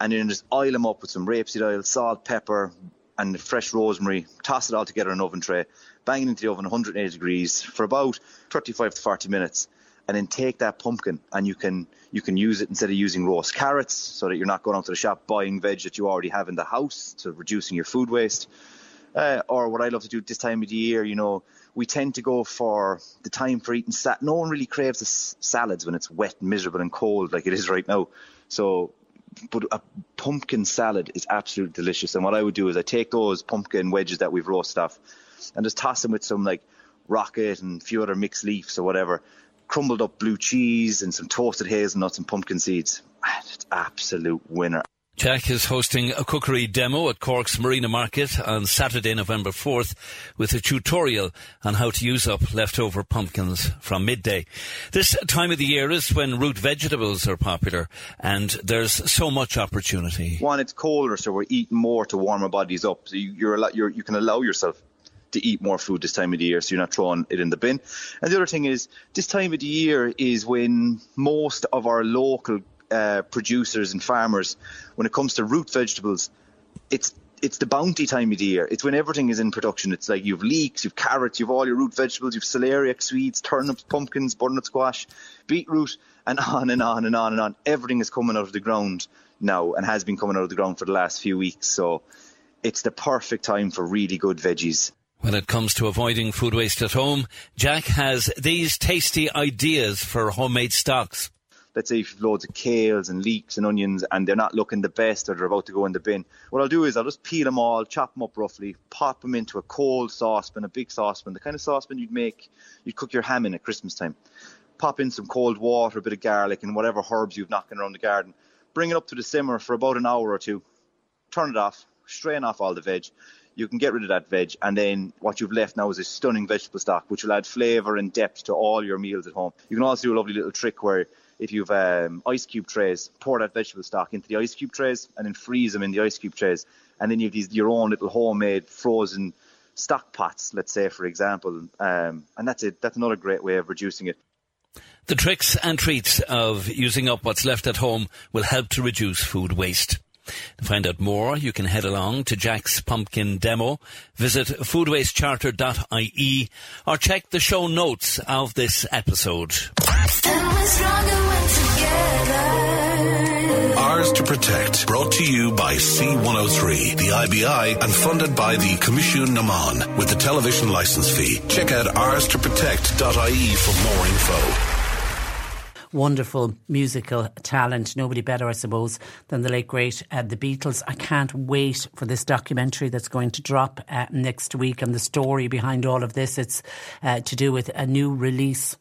and then just oil them up with some rapeseed oil, salt, pepper, and fresh rosemary. Toss it all together in an oven tray. Bang it into the oven, one hundred eighty degrees, for about thirty-five to forty minutes, and then take that pumpkin and you can you can use it instead of using roast carrots, so that you're not going out to the shop buying veg that you already have in the house, so reducing your food waste. Uh, or what I love to do this time of the year, you know, we tend to go for the time for eating salad. No one really craves the s- salads when it's wet, miserable and cold like it is right now. So, but a pumpkin salad is absolutely delicious. And what I would do is I take those pumpkin wedges that we've roasted off and just toss them with some like rocket and a few other mixed leaves or whatever, crumbled up blue cheese and some toasted hazelnuts and pumpkin seeds. It's an absolute winner. Jack is hosting a cookery demo at Cork's Marina Market on Saturday, November fourth, with a tutorial on how to use up leftover pumpkins from midday. This time of the year is when root vegetables are popular, and there's so much opportunity. One, it's colder, so we're eating more to warm our bodies up. So you're, you're, you can allow yourself to eat more food this time of the year, so you're not throwing it in the bin. And the other thing is, this time of the year is when most of our local Uh, producers and farmers, when it comes to root vegetables, it's it's the bounty time of the year. It's when everything is in production. It's like you've leeks, you've carrots, you've all your root vegetables, you've celeriac, swedes, turnips, pumpkins, butternut squash, beetroot, and on and on and on and on. Everything is coming out of the ground now, and has been coming out of the ground for the last few weeks. So it's the perfect time for really good veggies. When it comes to avoiding food waste at home, Jack has these tasty ideas for homemade stocks. Let's say if you've loads of kales and leeks and onions and they're not looking the best or they're about to go in the bin, what I'll do is I'll just peel them all, chop them up roughly, pop them into a cold saucepan, a big saucepan, the kind of saucepan you'd make, you'd cook your ham in at Christmas time. Pop in some cold water, a bit of garlic and whatever herbs you've knocking around the garden. Bring it up to the simmer for about an hour or two. Turn it off, strain off all the veg. You can get rid of that veg, and then what you've left now is a stunning vegetable stock, which will add flavour and depth to all your meals at home. You can also do a lovely little trick where if you've um, ice cube trays, pour that vegetable stock into the ice cube trays and then freeze them in the ice cube trays. And then you have these, your own little homemade frozen stock pots, let's say, for example. Um, and that's it. That's another great way of reducing it. The tricks and treats of using up what's left at home will help to reduce food waste. To find out more, you can head along to Jack's Pumpkin Demo, visit food waste charter dot I E, or check the show notes of this episode. And we're stronger when together. Ours to Protect, brought to you by C one oh three, the I B I, and funded by the Commission Naman, with the television licence fee. Check out ours to protect dot I E for more info. Wonderful musical talent. Nobody better, I suppose, than the late, great uh, The Beatles. I can't wait for this documentary that's going to drop uh, next week. And the story behind all of this, it's uh, to do with a new release.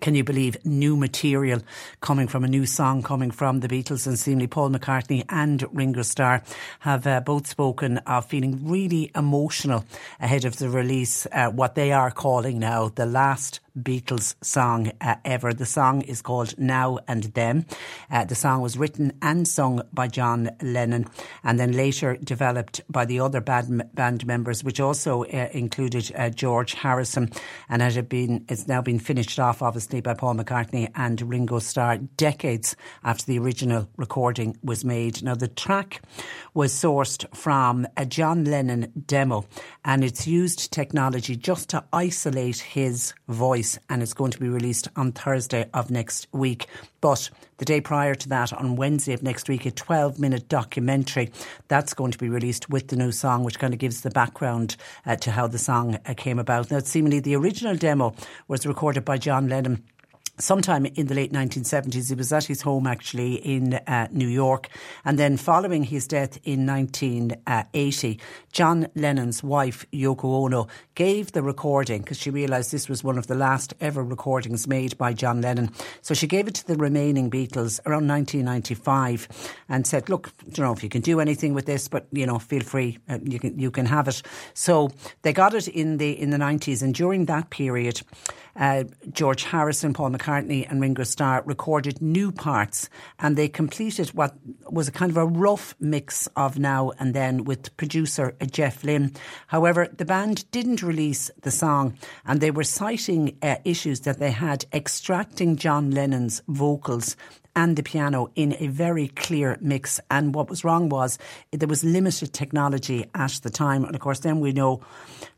Can you believe new material coming from a new song coming from the Beatles? And seemingly Paul McCartney and Ringo Starr have uh, both spoken of feeling really emotional ahead of the release, uh, what they are calling now the last Beatles song uh, ever. The song is called Now and Then. Uh, the song was written and sung by John Lennon and then later developed by the other band, band members, which also uh, included uh, George Harrison, and it had been, it's now been finished off obviously by Paul McCartney and Ringo Starr decades after the original recording was made. Now the track was sourced from a John Lennon demo, and it's used technology just to isolate his voice. release, and it's going to be released on Thursday of next week. But the day prior to that, on Wednesday of next week, a twelve-minute documentary that's going to be released with the new song, which kind of gives the background uh, to how the song uh, came about. Now, seemingly the original demo was recorded by John Lennon sometime in the late nineteen seventies. He was at his home, actually, in uh, New York. And then following his death in nineteen eighty, John Lennon's wife, Yoko Ono, gave the recording, because she realised this was one of the last ever recordings made by John Lennon. So she gave it to the remaining Beatles around nineteen ninety-five and said, look, I don't know if you can do anything with this, but, you know, feel free, uh, you can you can have it. So they got it in the, in the nineties. And during that period, uh, George Harrison, Paul McCartney, McCartney and Ringo Starr recorded new parts, and they completed what was a kind of a rough mix of Now and Then with producer Jeff Lynne. However, the band didn't release the song, and they were citing uh, issues that they had extracting John Lennon's vocals and the piano in a very clear mix. And what was wrong was there was limited technology at the time. And of course, then we know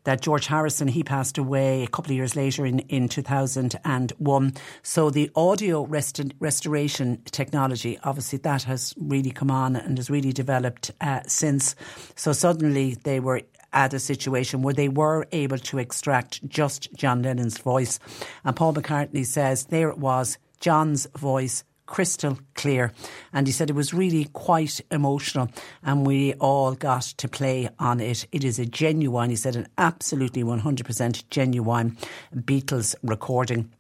that George Harrison, he passed away a couple of years later in, in two thousand one. So the audio rest- restoration technology, obviously that has really come on and has really developed uh, since. So suddenly they were at a situation where they were able to extract just John Lennon's voice. And Paul McCartney says there it was, John's voice, crystal clear. And he said it was really quite emotional, and we all got to play on it. It is a genuine, he said, an absolutely one hundred percent genuine Beatles recording.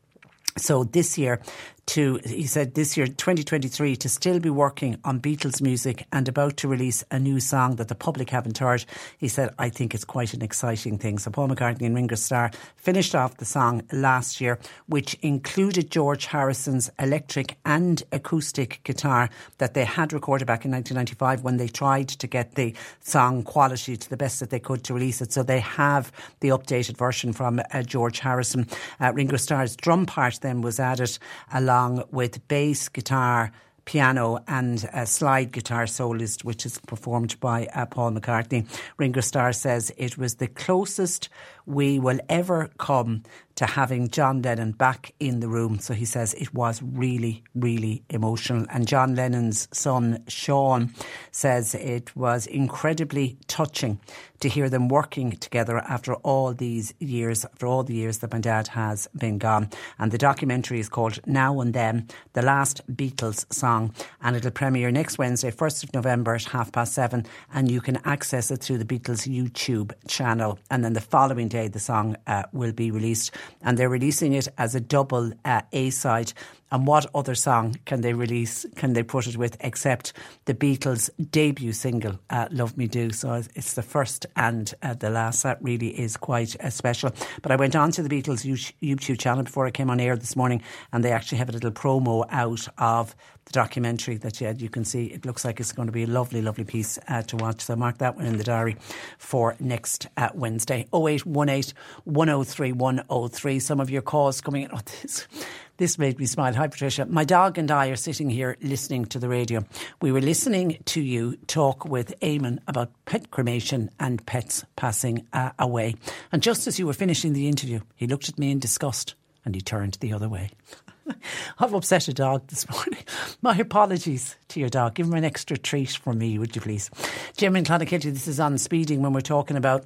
So this year, to he said this year, twenty twenty-three, to still be working on Beatles music and about to release a new song that the public haven't heard, he said, I think it's quite an exciting thing. So Paul McCartney and Ringo Starr finished off the song last year, which included George Harrison's electric and acoustic guitar that they had recorded back in nineteen ninety-five when they tried to get the song quality to the best that they could to release it. So they have the updated version from uh, George Harrison. Uh, Ringo Starr's drum part then was added along with bass, guitar, piano and a slide guitar soloist, which is performed by uh, Paul McCartney. Ringo Starr says it was the closest we will ever come to having John Lennon back in the room. So he says it was really, really emotional. And John Lennon's son, Sean, says it was incredibly touching to hear them working together after all these years, after all the years that my dad has been gone. And the documentary is called Now and Then, The Last Beatles Song, and it'll premiere next Wednesday, first of November at half past seven, and you can access it through the Beatles YouTube channel. And then the following day, the song uh, will be released. And they're releasing it as a double uh, A-side. And what other song can they release, can they put it with, except the Beatles' debut single, uh, Love Me Do. So it's the first and uh, the last. That really is quite uh, special. But I went on to the Beatles' YouTube channel before I came on air this morning, and they actually have a little promo out of the documentary that yeah, you can see. It looks like it's going to be a lovely, lovely piece uh, to watch. So mark that one in the diary for next uh, Wednesday. oh eight one eight, one oh three, one oh three. Some of your calls coming in. Oh, this... This made me smile. Hi, Patricia. My dog and I are sitting here listening to the radio. We were listening to you talk with Eamon about pet cremation and pets passing uh, away. And just as you were finishing the interview, he looked at me in disgust and he turned the other way. I've upset a dog this morning. My apologies to your dog. Give him an extra treat from me, would you please? Jim and Clonakilty, this is on speeding when we're talking about,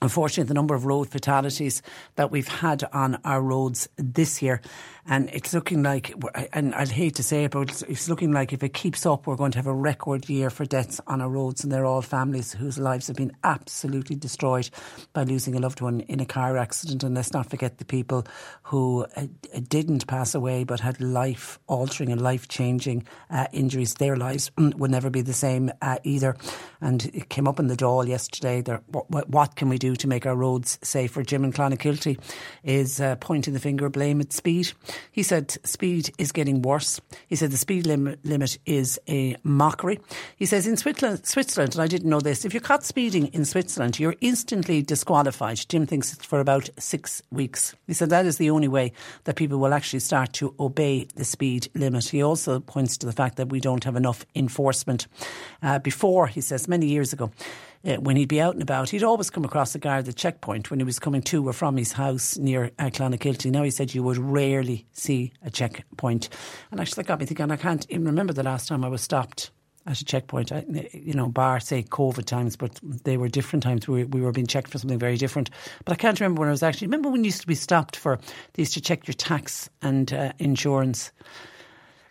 unfortunately, the number of road fatalities that we've had on our roads this year. And it's looking like, and I'd hate to say it, but it's looking like if it keeps up, we're going to have a record year for deaths on our roads. And they're all families whose lives have been absolutely destroyed by losing a loved one in a car accident. And let's not forget the people who uh, didn't pass away but had life-altering and life-changing uh, injuries. Their lives will never be the same uh, either. And it came up in the Dáil yesterday. There, what, what can we do to make our roads safer? Jim in Clonakilty is uh, pointing the finger of blame at speed. He said speed is getting worse. He said the speed lim- limit is a mockery. He says in Switzerland, Switzerland, and I didn't know this, if you're caught speeding in Switzerland, you're instantly disqualified. Jim thinks it's for about six weeks. He said that is the only way that people will actually start to obey the speed limit. He also points to the fact that we don't have enough enforcement. Uh, before, he says, many years ago, uh, when he'd be out and about, he'd always come across the guard at the checkpoint when he was coming to or from his house near uh, Clonakilty. Now he said you would rarely see a checkpoint. And actually that got me thinking, I can't even remember the last time I was stopped at a checkpoint, I, you know, bar, say, COVID times, but they were different times. We, we were being checked for something very different. But I can't remember when I was actually... Remember when you used to be stopped for... They used to check your tax and uh, insurance.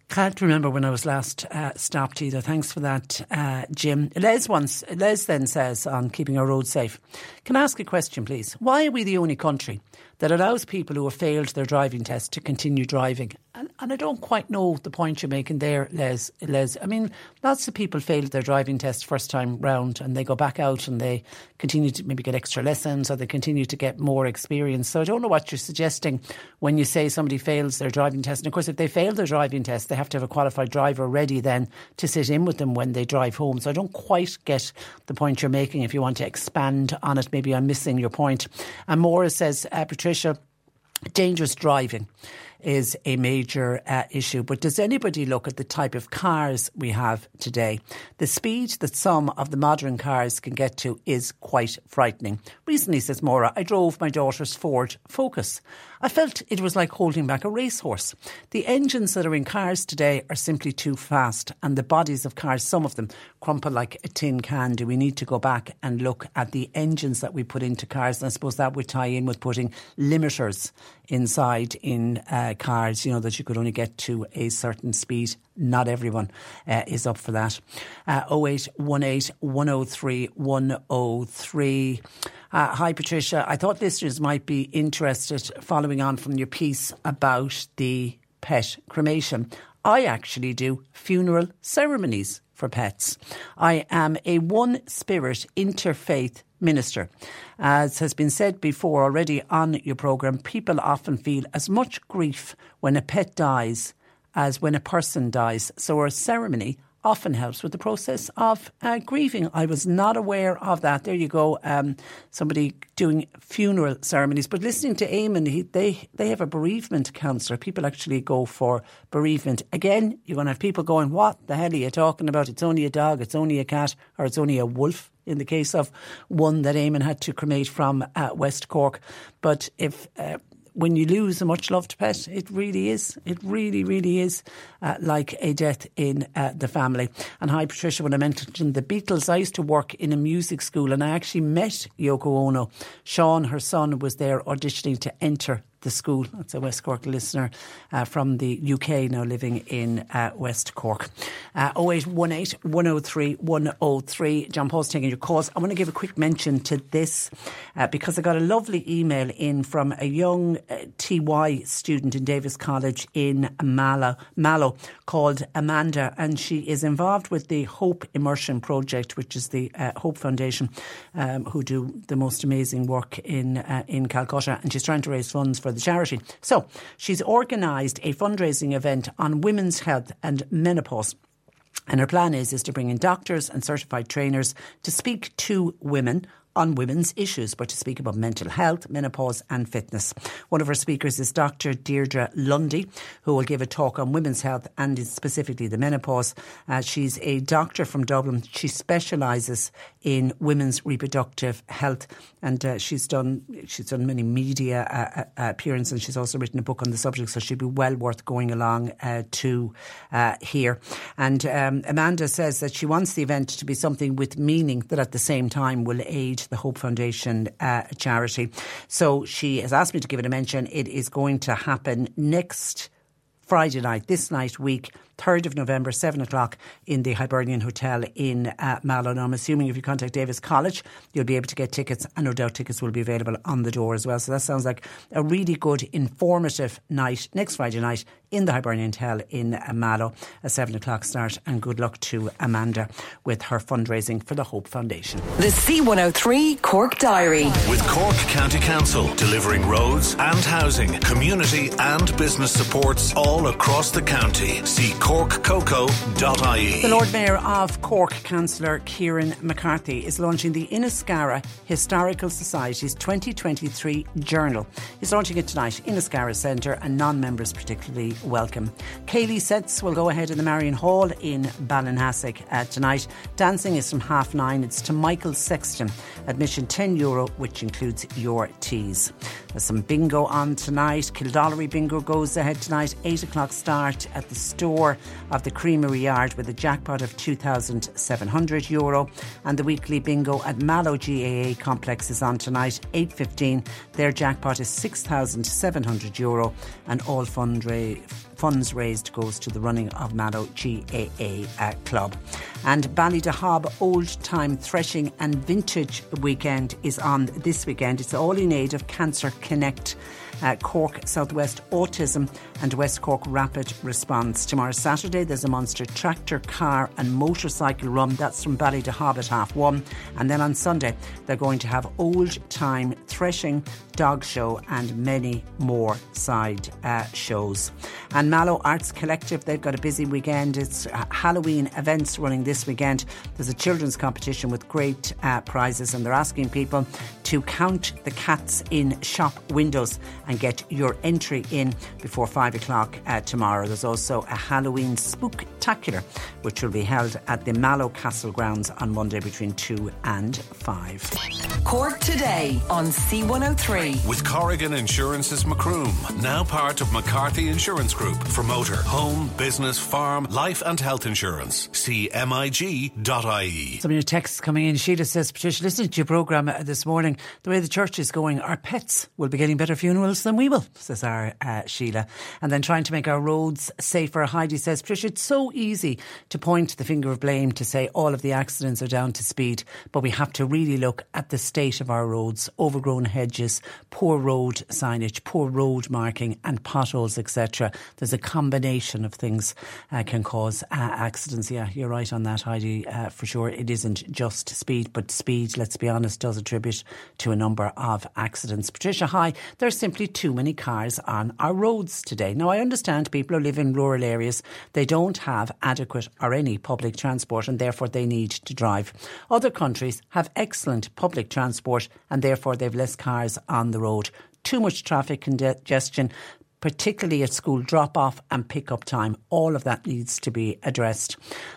Can't remember when I was last uh, stopped either. Thanks for that, uh, Jim. Les, once, Les then says on keeping our roads safe, can I ask a question, please? Why are we the only country that allows people who have failed their driving test to continue driving? And, and I don't quite know the point you're making there, Les. Les, I mean, lots of people failed their driving test first time round and they go back out and they continue to maybe get extra lessons or they continue to get more experience. So I don't know what you're suggesting when you say somebody fails their driving test. And of course, if they fail their driving test, they have to have a qualified driver ready then to sit in with them when they drive home. So I don't quite get the point you're making. If you want to expand on it, maybe I'm missing your point. And Morris says, uh, Patricia, dangerous driving is a major uh, issue. But does anybody look at the type of cars we have today? The speed that some of the modern cars can get to is quite frightening. Recently, says Maura, I drove my daughter's Ford Focus. I felt it was like holding back a racehorse. The engines that are in cars today are simply too fast and the bodies of cars, some of them, crumple like a tin can. Do we need to go back and look at the engines that we put into cars? And I suppose that would tie in with putting limiters inside in uh, cars, you know, that you could only get to a certain speed. Not everyone uh, is up for that. Uh, oh eight one eight, one oh three, one oh three. Uh, hi, Patricia. I thought listeners might be interested following on from your piece about the pet cremation. I actually do funeral ceremonies for pets. I am a one-spirit interfaith minister. As has been said before already on your programme, people often feel as much grief when a pet dies as when a person dies. So our ceremony often helps with the process of uh, grieving. I was not aware of that. There you go. Um, somebody doing funeral ceremonies. But listening to Eamon, he, they, they have a bereavement counsellor. People actually go for bereavement. Again, you're going to have people going, what the hell are you talking about? It's only a dog, it's only a cat, or it's only a wolf, in the case of one that Eamon had to cremate from uh, West Cork. But if... Uh, When you lose a much-loved pet, it really is. It really, really is uh, like a death in uh, the family. And hi, Patricia, when I mentioned the Beatles, I used to work in a music school and I actually met Yoko Ono. Sean, her son, was there auditioning to enter the school. That's a West Cork listener uh, from the U K now living in uh, West Cork. Uh, oh eight one eight, one oh three, one oh three. John Paul's taking your calls. I want to give a quick mention to this uh, because I got a lovely email in from a young uh, T Y student in Davis College in Mallow, Mallow called Amanda, and she is involved with the Hope Immersion Project, which is the uh, Hope Foundation um, who do the most amazing work in, uh, in Calcutta, and she's trying to raise funds for the charity. So she's organised a fundraising event on women's health and menopause. And her plan is, is to bring in doctors and certified trainers to speak to women on women's issues, but to speak about mental health, menopause and fitness. One of her speakers is Doctor Deirdre Lundy, who will give a talk on women's health and specifically the menopause. Uh, she's a doctor from Dublin. She specialises in women's reproductive health, and uh, she's done she's done many media uh, uh, appearances, and she's also written a book on the subject, so she'd be well worth going along uh, to uh, here. And um, Amanda says that she wants the event to be something with meaning that at the same time will aid the Hope Foundation uh, charity. So she has asked me to give it a mention. It is going to happen next Friday night, this night week, third of November, seven o'clock in the Hibernian Hotel in uh, Mallow. Now, I'm assuming if you contact Davis College, you'll be able to get tickets, and no doubt tickets will be available on the door as well. So that sounds like a really good, informative night next Friday night in the Hibernian Hotel in uh, Mallow, a seven o'clock start, and good luck to Amanda with her fundraising for the Hope Foundation. The C one oh three Cork Diary. With Cork County Council, delivering roads and housing, community and business supports all across the county. See cork coco dot I E. The Lord Mayor of Cork, Councillor Kieran McCarthy, is launching the Inniscarra Historical Society's twenty twenty-three Journal. He's launching it tonight. Inniscarra Centre and non-members particularly welcome. Cayley sets will go ahead in the Marion Hall in Ballinhasig uh, tonight. Dancing is from half nine. It's to Michael Sexton. Admission ten euro, which includes your teas. There's some bingo on tonight. Kildallery bingo goes ahead tonight. eight o'clock start at the store of the Creamery Yard with a jackpot of two thousand seven hundred euro. And the weekly bingo at Mallow G A A complex is on tonight, eight fifteen. Their jackpot is six thousand seven hundred euro. And all fundra- funds raised goes to the running of Mallow G A A uh, Club. And Ballydehab Old Time Threshing and Vintage Weekend is on this weekend. It's all in aid of Cancer Connect, uh, Cork Southwest Autism and West Cork Rapid Response. Tomorrow Saturday there's a monster tractor, car and motorcycle run. That's from Ballydehab at half one. And then on Sunday they're going to have Old Time Threshing, Dog Show and many more side uh, shows. And Mallow Arts Collective, they've got a busy weekend. It's uh, Halloween events running this weekend. There's a children's competition with great uh, prizes and they're asking people to count the cats in shop windows and get your entry in before five o'clock uh, tomorrow. There's also a Halloween Spooktacular which will be held at the Mallow Castle grounds on Monday between two and five. Cork Today on C one oh three. With Corrigan Insurance's Macroom, now part of McCarthy Insurance Group, for motor, home, business, farm, life and health insurance. C M I G dot I E. Some of your texts coming in. Sheila says, Patricia, listening to your programme this morning, the way the church is going, our pets will be getting better funerals than we will, says our uh, Sheila. And then trying to make our roads safer. Heidi says, Patricia, it's so easy to point the finger of blame to say all of the accidents are down to speed, but we have to really look at the state of our roads, overgrown hedges, poor road signage, poor road marking and potholes, et cetera. There's a combination of things uh, can cause uh, accidents. Yeah, you're right on that, Heidi, uh, for sure. It isn't just speed, but speed, let's be honest, does attribute to a number of accidents. Patricia, hi. There's simply too many cars on our roads today. Now, I understand people who live in rural areas, they don't have adequate or any public transport and therefore they need to drive. Other countries have excellent public transport and therefore they've less cars on on the road. Too much traffic congestion, particularly at school drop-off and pick-up time. All of that needs to be addressed.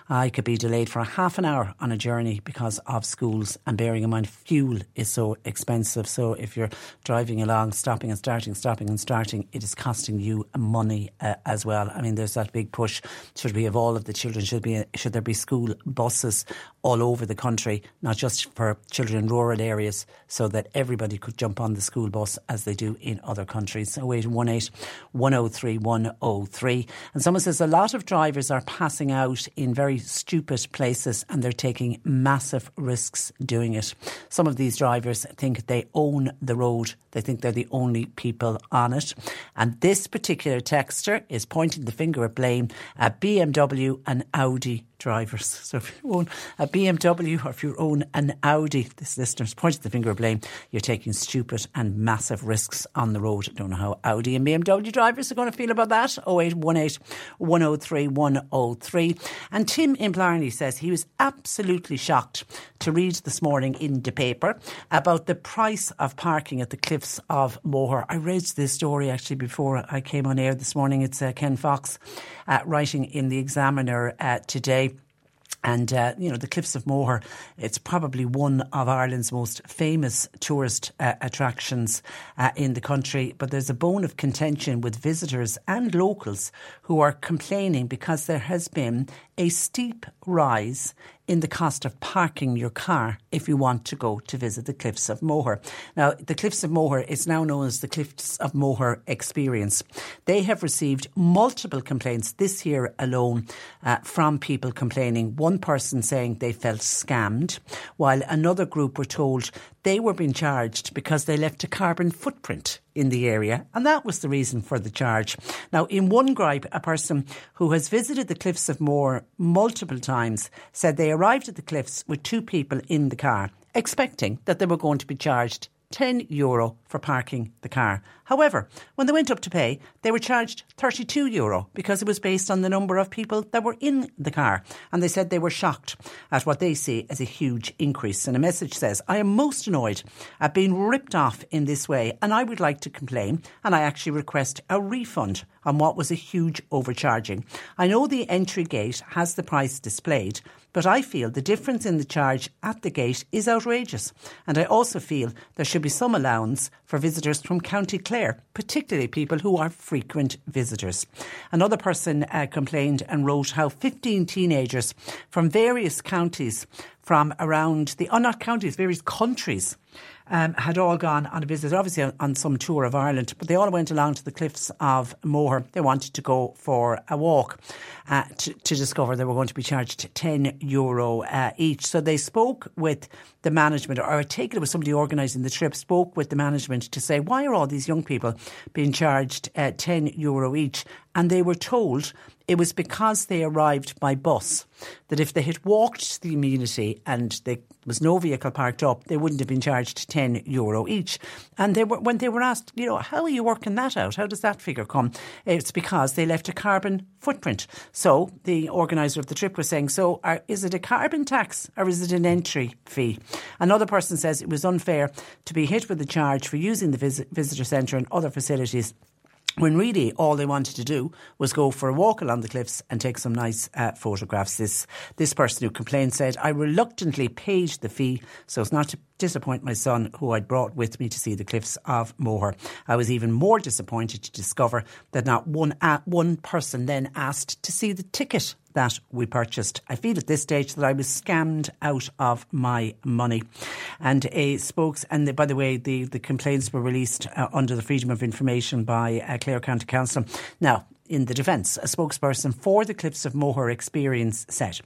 I could be delayed for a half an hour on a journey because of schools, and bearing in mind fuel is so expensive. So if you're driving along, stopping and starting, stopping and starting, it is costing you money uh, as well. I mean, there's that big push. Should we have all of the children? Should be should there be school buses all over the country, not just for children in rural areas, so that everybody could jump on the school bus as they do in other countries? So oh eight one eight one oh three one oh three. And someone says a lot of drivers are passing out in very stupid places and they're taking massive risks doing it. Some of these drivers think they own the road. They think they're the only people on it. And this particular texter is pointing the finger of blame at B M W and Audi drivers. So if you own a B M W or if you own an Audi, this listener's pointed the finger of blame, you're taking stupid and massive risks on the road. I don't know how Audi and B M W drivers are going to feel about that. oh eight one eight one oh three one oh three. And Tim in Blarney says he was absolutely shocked to read this morning in the paper about the price of parking at the Cliffs of Moher. I read this story actually before I came on air this morning. It's uh, Ken Fox uh, writing in the Examiner uh, today. And, uh, you know, the Cliffs of Moher, it's probably one of Ireland's most famous tourist uh, attractions uh, in the country. But there's a bone of contention with visitors and locals who are complaining because there has been a steep rise in the cost of parking your car if you want to go to visit the Cliffs of Moher. Now, the Cliffs of Moher is now known as the Cliffs of Moher Experience. They have received multiple complaints this year alone uh, from people complaining. One person saying they felt scammed, while another group were told they were being charged because they left a carbon footprint in the area, and that was the reason for the charge. Now, in one gripe, a person who has visited the Cliffs of Moher multiple times said they arrived at the cliffs with two people in the car, expecting that they were going to be charged ten euro for parking the car. However, when they went up to pay, they were charged thirty-two euro because it was based on the number of people that were in the car. And they said they were shocked at what they see as a huge increase. And a message says, I am most annoyed at being ripped off in this way and I would like to complain and I actually request a refund on what was a huge overcharging. I know the entry gate has the price displayed, but I feel the difference in the charge at the gate is outrageous. And I also feel there should be some allowance for visitors from County Clare, particularly people who are frequent visitors. Another person uh, complained and wrote how fifteen teenagers from various counties from around the, oh not counties, various countries Um, had all gone on a visit, obviously on, on some tour of Ireland, but they all went along to the cliffs of Moher. They wanted to go for a walk uh, to, to discover they were going to be charged ten euro uh, each. So they spoke with the management, or I take it it was somebody organising the trip, spoke with the management to say, why are all these young people being charged uh, ten euro each? And they were told it was because they arrived by bus, that if they had walked to the amenity and there was no vehicle parked up, they wouldn't have been charged ten euro each. And they were, when they were asked, you know, how are you working that out? How does that figure come? It's because they left a carbon footprint. So the organiser of the trip was saying, so are, is it a carbon tax or is it an entry fee? Another person says it was unfair to be hit with a charge for using the visit, visitor centre and other facilities, when really all they wanted to do was go for a walk along the cliffs and take some nice uh, photographs. This this person who complained said, I reluctantly paid the fee so as not to disappoint my son who I'd brought with me to see the cliffs of Moher. I was even more disappointed to discover that not one uh, one person then asked to see the ticket that we purchased. I feel at this stage that I was scammed out of my money. And a spokes, and the, by the way, the, the complaints were released uh, under the Freedom of Information by uh, Clare County Council. Now, in the defence, a spokesperson for the Cliffs of Moher experience said,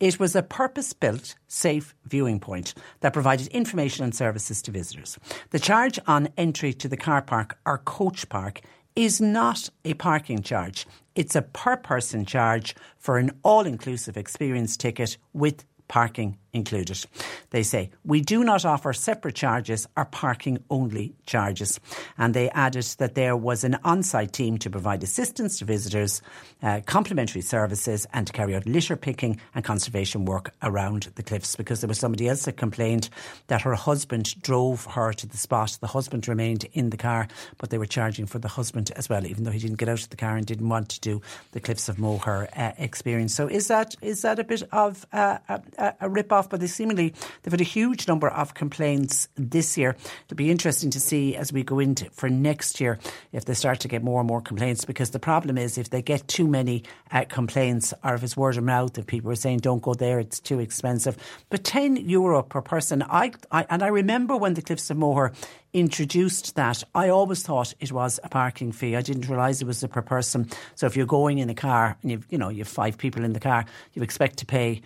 it was a purpose-built, safe viewing point that provided information and services to visitors. The charge on entry to the car park or coach park is not a parking charge. It's a per-person charge for an all-inclusive experience ticket with parking included. They say, we do not offer separate charges or parking-only charges. And they added that there was an on-site team to provide assistance to visitors, uh, complimentary services and to carry out litter picking and conservation work around the cliffs, because there was somebody else that complained that her husband drove her to the spot. The husband remained in the car, but they were charging for the husband as well, even though he didn't get out of the car and didn't want to do the Cliffs of Moher uh, experience. So is that is that a bit of uh, a, a rip-off? But they seemingly, they've had a huge number of complaints this year. It'll be interesting to see as we go into for next year if they start to get more and more complaints, because the problem is if they get too many uh, complaints, or if it's word of mouth, if people are saying don't go there, it's too expensive. But ten euro per person, I, I and I remember when the Cliffs of Moher introduced that, I always thought it was a parking fee. I didn't realise it was a per person. So if you're going in a car and you've, you know, you have five people in the car, you expect to pay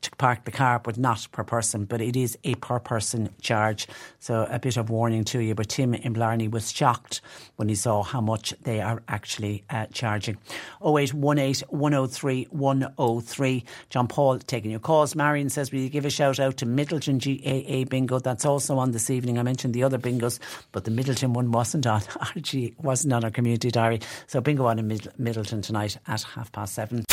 to park the car, but not per person, but it is a per person charge. So a bit of warning to you. But Tim in Blarney was shocked when he saw how much they are actually uh, charging. oh eight one eight, one oh three, one oh three. John Paul taking your calls. Marion says, will you give a shout out to Middleton G A A bingo? That's also on this evening. I mentioned the other bingos, but the Middleton one wasn't on our G, wasn't on our community diary. So bingo on in Mid- Middleton tonight at half past seven.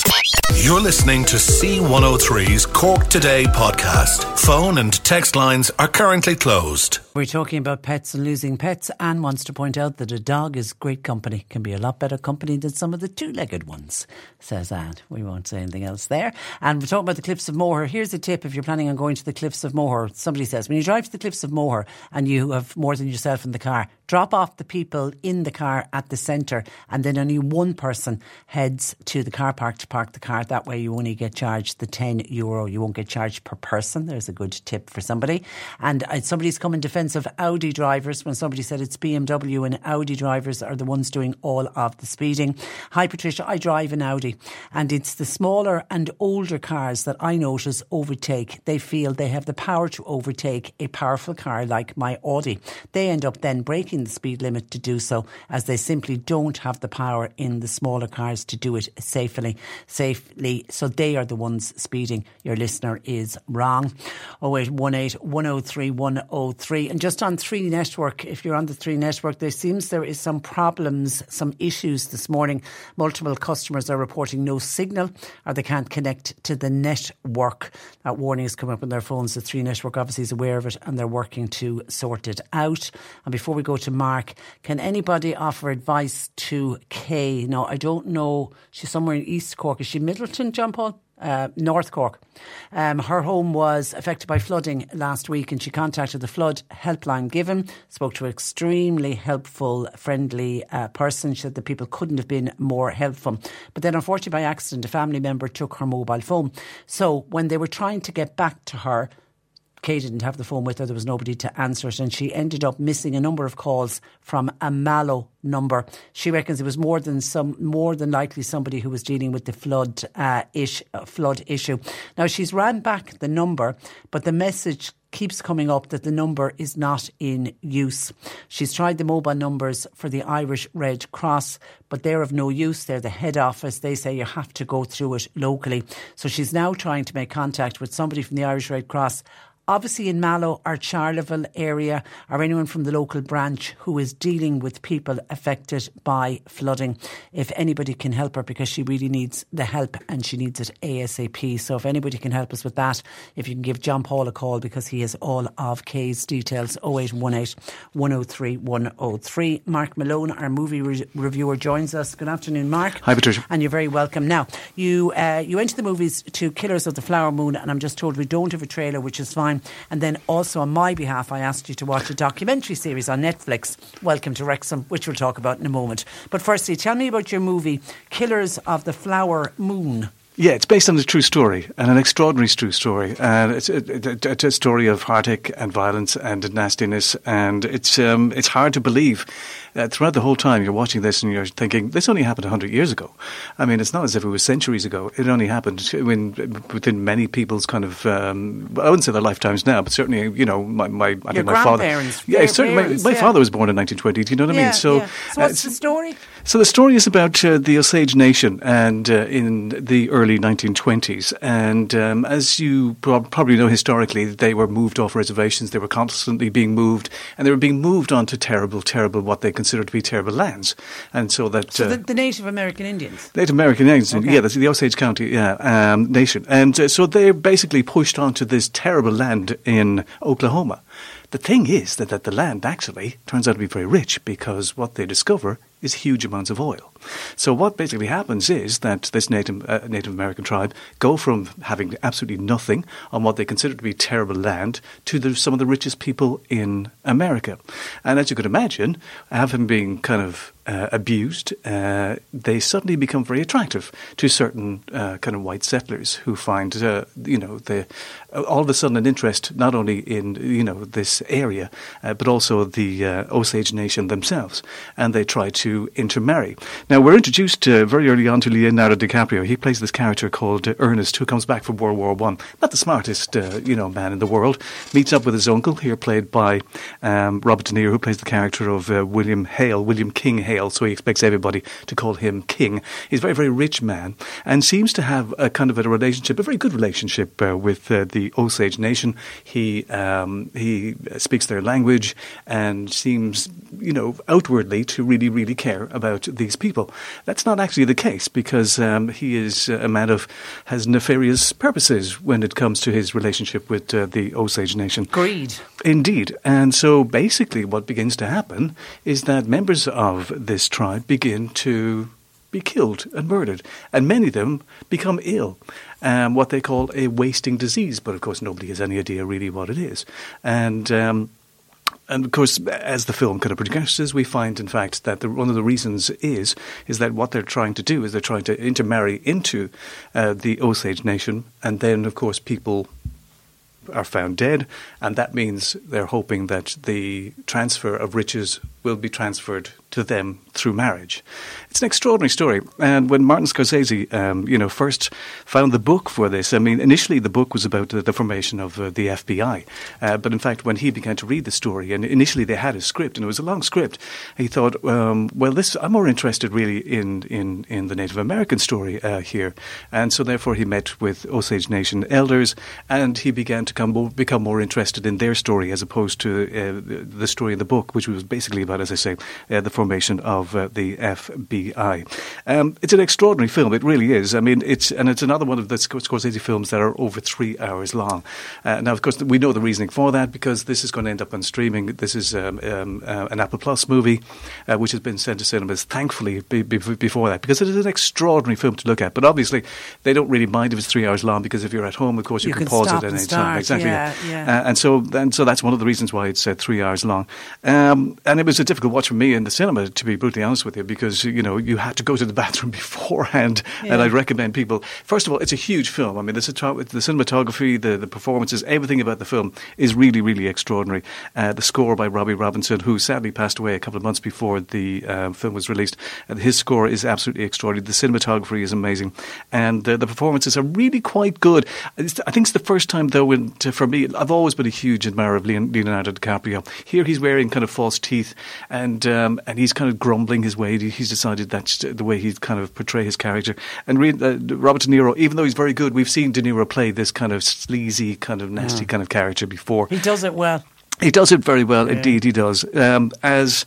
You're listening to C one oh three's Cork Today podcast. Phone and text lines are currently closed. We're talking about pets and losing pets. Anne wants to point out that a dog is great company, can be a lot better company than some of the two-legged ones, says Anne. We won't say anything else there. And we're talking about the Cliffs of Moher. Here's a tip if you're planning on going to the Cliffs of Moher. Somebody says, when you drive to the Cliffs of Moher and you have more than yourself in the car, drop off the people in the car at the centre and then only one person heads to the car park to park the car. That way you only get charged the ten euro. You won't get charged per person. There's a good tip for somebody. And somebody's come in defence of Audi drivers when somebody said it's B M W and Audi drivers are the ones doing all of the speeding. Hi Patricia, I drive an Audi and it's the smaller and older cars that I notice overtake. They feel they have the power to overtake a powerful car like my Audi. They end up then braking the speed limit to do so, as they simply don't have the power in the smaller cars to do it safely. Safely, so they are the ones speeding. Your listener is wrong. oh eight one eight, one oh three, one oh three. And just on three Network, if you're on the three Network, there seems there is some problems, some issues this morning. Multiple customers are reporting no signal or they can't connect to the network. That warning has come up on their phones. The three Network obviously is aware of it and they're working to sort it out. And before we go to Mark, can anybody offer advice to Kay? No, I don't know. She's somewhere in East Cork. Is she Middleton, John Paul? Uh, North Cork. Um, her home was affected by flooding last week and she contacted the flood helpline given, spoke to an extremely helpful, friendly uh, person. She said the people couldn't have been more helpful. But then unfortunately by accident, a family member took her mobile phone. So when they were trying to get back to her, Kay didn't have the phone with her, there was nobody to answer it, and she ended up missing a number of calls from a Mallow number. She reckons it was more than some, more than likely somebody who was dealing with the flood uh, ish, uh, flood issue. Now she's ran back the number, but the message keeps coming up that the number is not in use. She's tried the mobile numbers for the Irish Red Cross, but they're of no use. They're the head office. They say you have to go through it locally. So she's now trying to make contact with somebody from the Irish Red Cross, obviously in Mallow or Charleville area, or anyone from the local branch who is dealing with people affected by flooding. If anybody can help her, because she really needs the help and she needs it ASAP. So if anybody can help us with that, if you can give John Paul a call, because he has all of Kay's details. oh eight one eight, one oh three, one oh three. Mark Malone, our movie re- reviewer, joins us. Good afternoon, Mark. Hi, Patricia. And you're very welcome. Now, you, uh, you went to the movies to Killers of the Flower Moon, and I'm just told we don't have a trailer, which is fine. And then also on my behalf, I asked you to watch a documentary series on Netflix, Welcome to Wrexham, which we'll talk about in a moment. But firstly, tell me about your movie, Killers of the Flower Moon. Yeah, it's based on a true story, and an extraordinary true story. And it's a, a, a story of heartache and violence and nastiness, and it's um, it's hard to believe. Uh, throughout the whole time, you're watching this and you're thinking, this only happened one hundred years ago. I mean, it's not as if it was centuries ago. It only happened when, within many people's kind of, um, I wouldn't say their lifetimes now, but certainly, you know, my, my I Your think my father. Yeah, certainly. Parents, my my yeah. father was born in nineteen twenty, do you know what yeah, I mean? So, yeah. so what's uh, the story? So the story is about uh, the Osage Nation and uh, in the early nineteen twenties. And um, as you pro- probably know historically, they were moved off reservations. They were constantly being moved, and they were being moved onto terrible, terrible, what they considered to be terrible lands. And so that... So uh, the, the Native American Indians? Native American Indians, okay. yeah, the, the Osage County yeah, um, Nation. And uh, so they're basically pushed onto this terrible land in Oklahoma. The thing is that, that the land actually turns out to be very rich, because what they discover is huge amounts of oil. So what basically happens is that this Native uh, Native American tribe go from having absolutely nothing on what they consider to be terrible land to the, some of the richest people in America. And as you could imagine, having been kind of uh, abused, uh, they suddenly become very attractive to certain uh, kind of white settlers who find, uh, you know, the, all of a sudden an interest not only in, you know, this area, uh, but also the uh, Osage Nation themselves. And they try to intermarry. Now, we're introduced uh, very early on to Leonardo DiCaprio. He plays this character called uh, Ernest, who comes back from World War One. Not the smartest, uh, you know, man in the world. Meets up with his uncle, here played by um, Robert De Niro, who plays the character of uh, William Hale, William King Hale. So he expects everybody to call him King. He's a very, very rich man and seems to have a kind of a relationship, a very good relationship uh, with uh, the Osage Nation. He um, he speaks their language and seems, you know, outwardly to really, really care about these people. That's not actually the case, because um, he is a man of has nefarious purposes when it comes to his relationship with uh, the Osage Nation. Greed. Indeed. And so basically what begins to happen is that members of this tribe begin to be killed and murdered, and many of them become ill. Um, what they call a wasting disease, but of course nobody has any idea really what it is. And... Um, And, of course, as the film kind of progresses, we find, in fact, that the, one of the reasons is is that what they're trying to do is they're trying to intermarry into uh, the Osage Nation. And then, of course, people are found dead. And that means they're hoping that the transfer of riches will be transferred to them through marriage. It's an extraordinary story. And when Martin Scorsese, um, you know, first found the book for this, I mean, initially the book was about the, the formation of uh, the F B I. Uh, but in fact, when he began to read the story, and initially they had a script, and it was a long script, he thought, um, well, this I'm more interested really in, in, in the Native American story uh, here. And so therefore he met with Osage Nation elders, and he began to come more, become more interested in their story as opposed to uh, the story in the book, which was basically about, as I say, uh, the formation of uh, the F B I. Um, it's an extraordinary film. It really is. I mean, it's and it's another one of the Scorsese films that are over three hours long. Uh, now, of course, we know the reasoning for that because this is going to end up on streaming. This is um, um, uh, an Apple Plus movie, uh, which has been sent to cinemas, thankfully, be, be, before that, because it is an extraordinary film to look at. But obviously, they don't really mind if it's three hours long because if you're at home, of course, you, you can, can pause it at any time. Exactly. Yeah, yeah. Uh, and so, and so that's one of the reasons why it's uh, three hours long. Um, and it was a difficult watch for me in the cinema, to be brutally honest with you, because, you know, you had to go to the bathroom beforehand. Yeah. And I recommend people, first of all, it's a huge film. I mean, the, the cinematography, the, the performances, everything about the film is really, really extraordinary. Uh, the score by Robbie Robinson, who sadly passed away a couple of months before the uh, film was released. And his score is absolutely extraordinary. The cinematography is amazing. And uh, the performances are really quite good. It's, I think it's the first time, though, when, to, for me, I've always been a huge admirer of Leonardo DiCaprio. Here he's wearing kind of false teeth and, um, and he's kind of grumbling his way. He's decided that's the way he'd kind of portray his character. And re- uh, Robert De Niro, even though he's very good, we've seen De Niro play this kind of sleazy, kind of nasty mm. kind of character before. He does it well. He does it very well, yeah. Indeed he does. Um, as...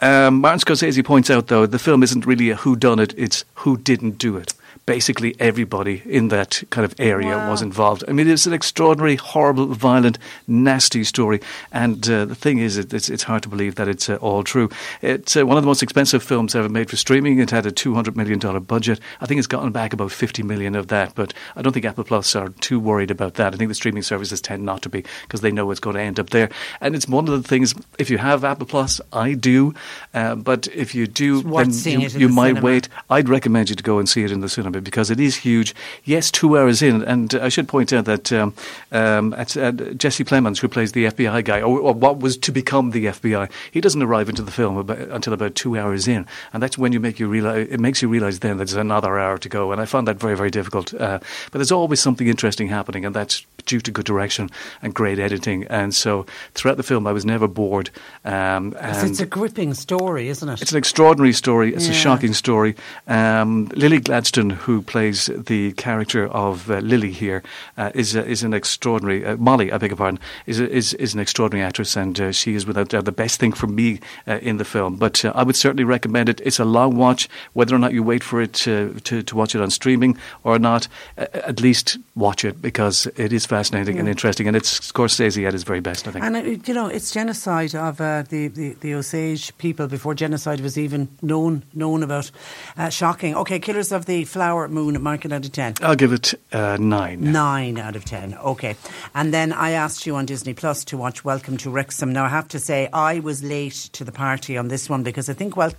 Um, Martin Scorsese points out, though, the film isn't really a whodunit, it's who didn't do it. Basically, everybody in that kind of area wow. was involved. I mean, it's an extraordinary, horrible, violent, nasty story. And uh, the thing is, it, it's, it's hard to believe that it's uh, all true. It's uh, one of the most expensive films ever made for streaming. It had a two hundred million dollars budget. I think it's gotten back about fifty million dollars of that, but I don't think Apple Plus are too worried about that. I think the streaming services tend not to be because they know it's going to end up there. And it's one of the things, if you have Apple Plus, I do. Uh, but if you do, then you, you the might cinema. wait. I'd recommend you to go and see it in the cinema because it is huge. Yes, two hours in. And uh, I should point out that um, um, at, uh, Jesse Plemons, who plays the F B I guy, or, or what was to become the F B I, he doesn't arrive into the film about, until about two hours in. And that's when you make you realize, it makes you realise then that there's another hour to go. And I found that very, very difficult. Uh, but there's always something interesting happening, and that's due to good direction and great editing. And so throughout the film, I was never bored. Um, and it's a gripping story, isn't it? It's an extraordinary story. It's yeah. a shocking story. Um, Lily Gladstone, who plays the character of uh, Lily here, uh, is uh, is an extraordinary uh, Molly. I beg your pardon. is is is an extraordinary actress, and uh, she is without doubt the best thing for me uh, in the film. But uh, I would certainly recommend it. It's a long watch. Whether or not you wait for it uh, to to watch it on streaming or not, uh, at least watch it because it is fascinating yeah. and interesting, and it's Scorsese at his very best, I think. And it, you know, it's genocide of uh, the, the the Osage people. People before genocide was even known known about. Uh, shocking. Okay, Killers of the Flower Moon, mark it out of ten. I'll give it uh, nine. Nine out of ten. Okay. And then I asked you on Disney Plus to watch Welcome to Wrexham. Now I have to say I was late to the party on this one because I think well,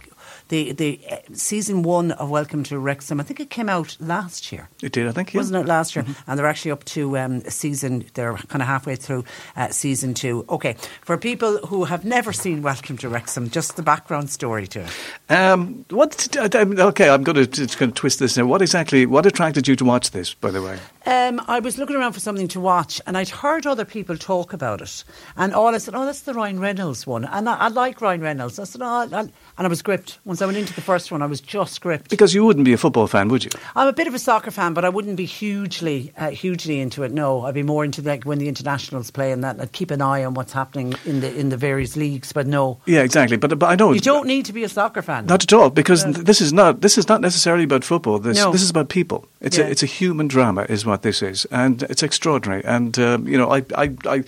the the uh, season one of Welcome to Wrexham, I think it came out last year. It did, I think. Yeah. Wasn't it last year? Mm-hmm. And they're actually up to um, season. They're kind of halfway through uh, season two. Okay, for people who have never seen Welcome to Wrexham, just the background story to it. Um, what? Okay, I'm going to, going to twist this now. What exactly? What attracted you to watch this? By the way, um, I was looking around for something to watch, and I'd heard other people talk about it, and all I said, "Oh, that's the Ryan Reynolds one," and I, I like Ryan Reynolds. I said, "Oh," I'll, I'll, and I was gripped. Once I went into the first one, I was just gripped. Because you wouldn't be a football fan, would you? I'm a bit of a soccer fan, but I wouldn't be hugely, uh, hugely into it. No, I'd be more into like when the internationals play and that. I'd keep an eye on what's happening in the in the various leagues, but no. Yeah, exactly. But but I know you don't need to be a soccer fan. Not at all, because uh, this is not this is not necessarily about football. This no. this is about people. It's yeah. a, it's a human drama, is what this is, and it's extraordinary. And um, you know, I I. I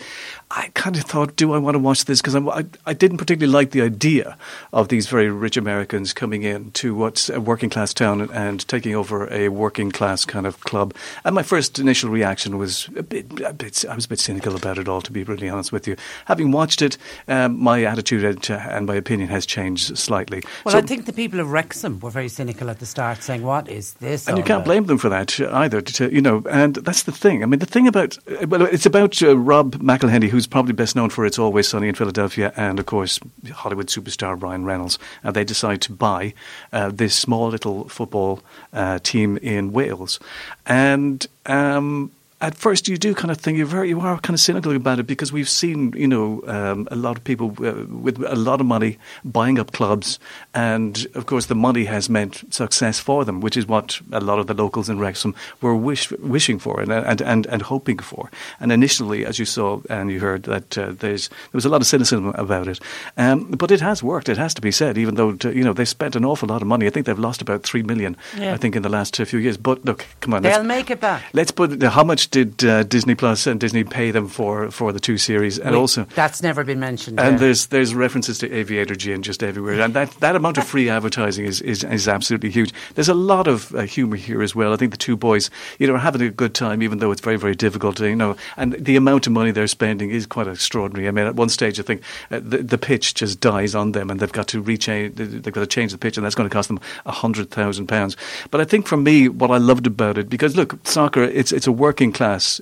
I kind of thought, do I want to watch this? Because I, I didn't particularly like the idea of these very rich Americans coming in to what's a working class town and, and taking over a working class kind of club. And my first initial reaction was a bit, a bit I was a bit cynical about it all, to be really honest with you. Having watched it, um, my attitude and my opinion has changed slightly. Well, so, I think the people of Wrexham were very cynical at the start, saying, what is this? And you can't about? blame them for that either, to, you know. And that's the thing. I mean, the thing about, well, it's about uh, Rob McElhenney, who who's probably best known for It's Always Sunny in Philadelphia and, of course, Hollywood superstar Ryan Reynolds. Uh, they decide to buy uh, this small little football uh, team in Wales. And... Um, At first, you do kind of think, you're very, you are kind of cynical about it, because we've seen, you know, um, a lot of people uh, with a lot of money buying up clubs. And, of course, the money has meant success for them, which is what a lot of the locals in Wrexham were wish, wishing for and, and, and, and hoping for. And initially, as you saw and you heard, that uh, there's there was a lot of cynicism about it. Um, but it has worked, it has to be said, even though, to, you know, they spent an awful lot of money. I think they've lost about three million, yeah. I think, in the last few years. But, look, come on. They'll make it back. Let's put how much... Did uh, Disney Plus and Disney pay them for, for the two series? And Wait, also that's never been mentioned. And yeah. there's there's references to Aviator Gin just everywhere. And that, that amount of free advertising is, is, is absolutely huge. There's a lot of uh, humour here as well. I think the two boys, you know, are having a good time, even though it's very very difficult. You know, and the amount of money they're spending is quite extraordinary. I mean, at one stage, I think uh, the, the pitch just dies on them, and they've got to rechange. They've got to change the pitch, and that's going to cost them a hundred thousand pounds. But I think for me, what I loved about it, because look, soccer, it's it's a working class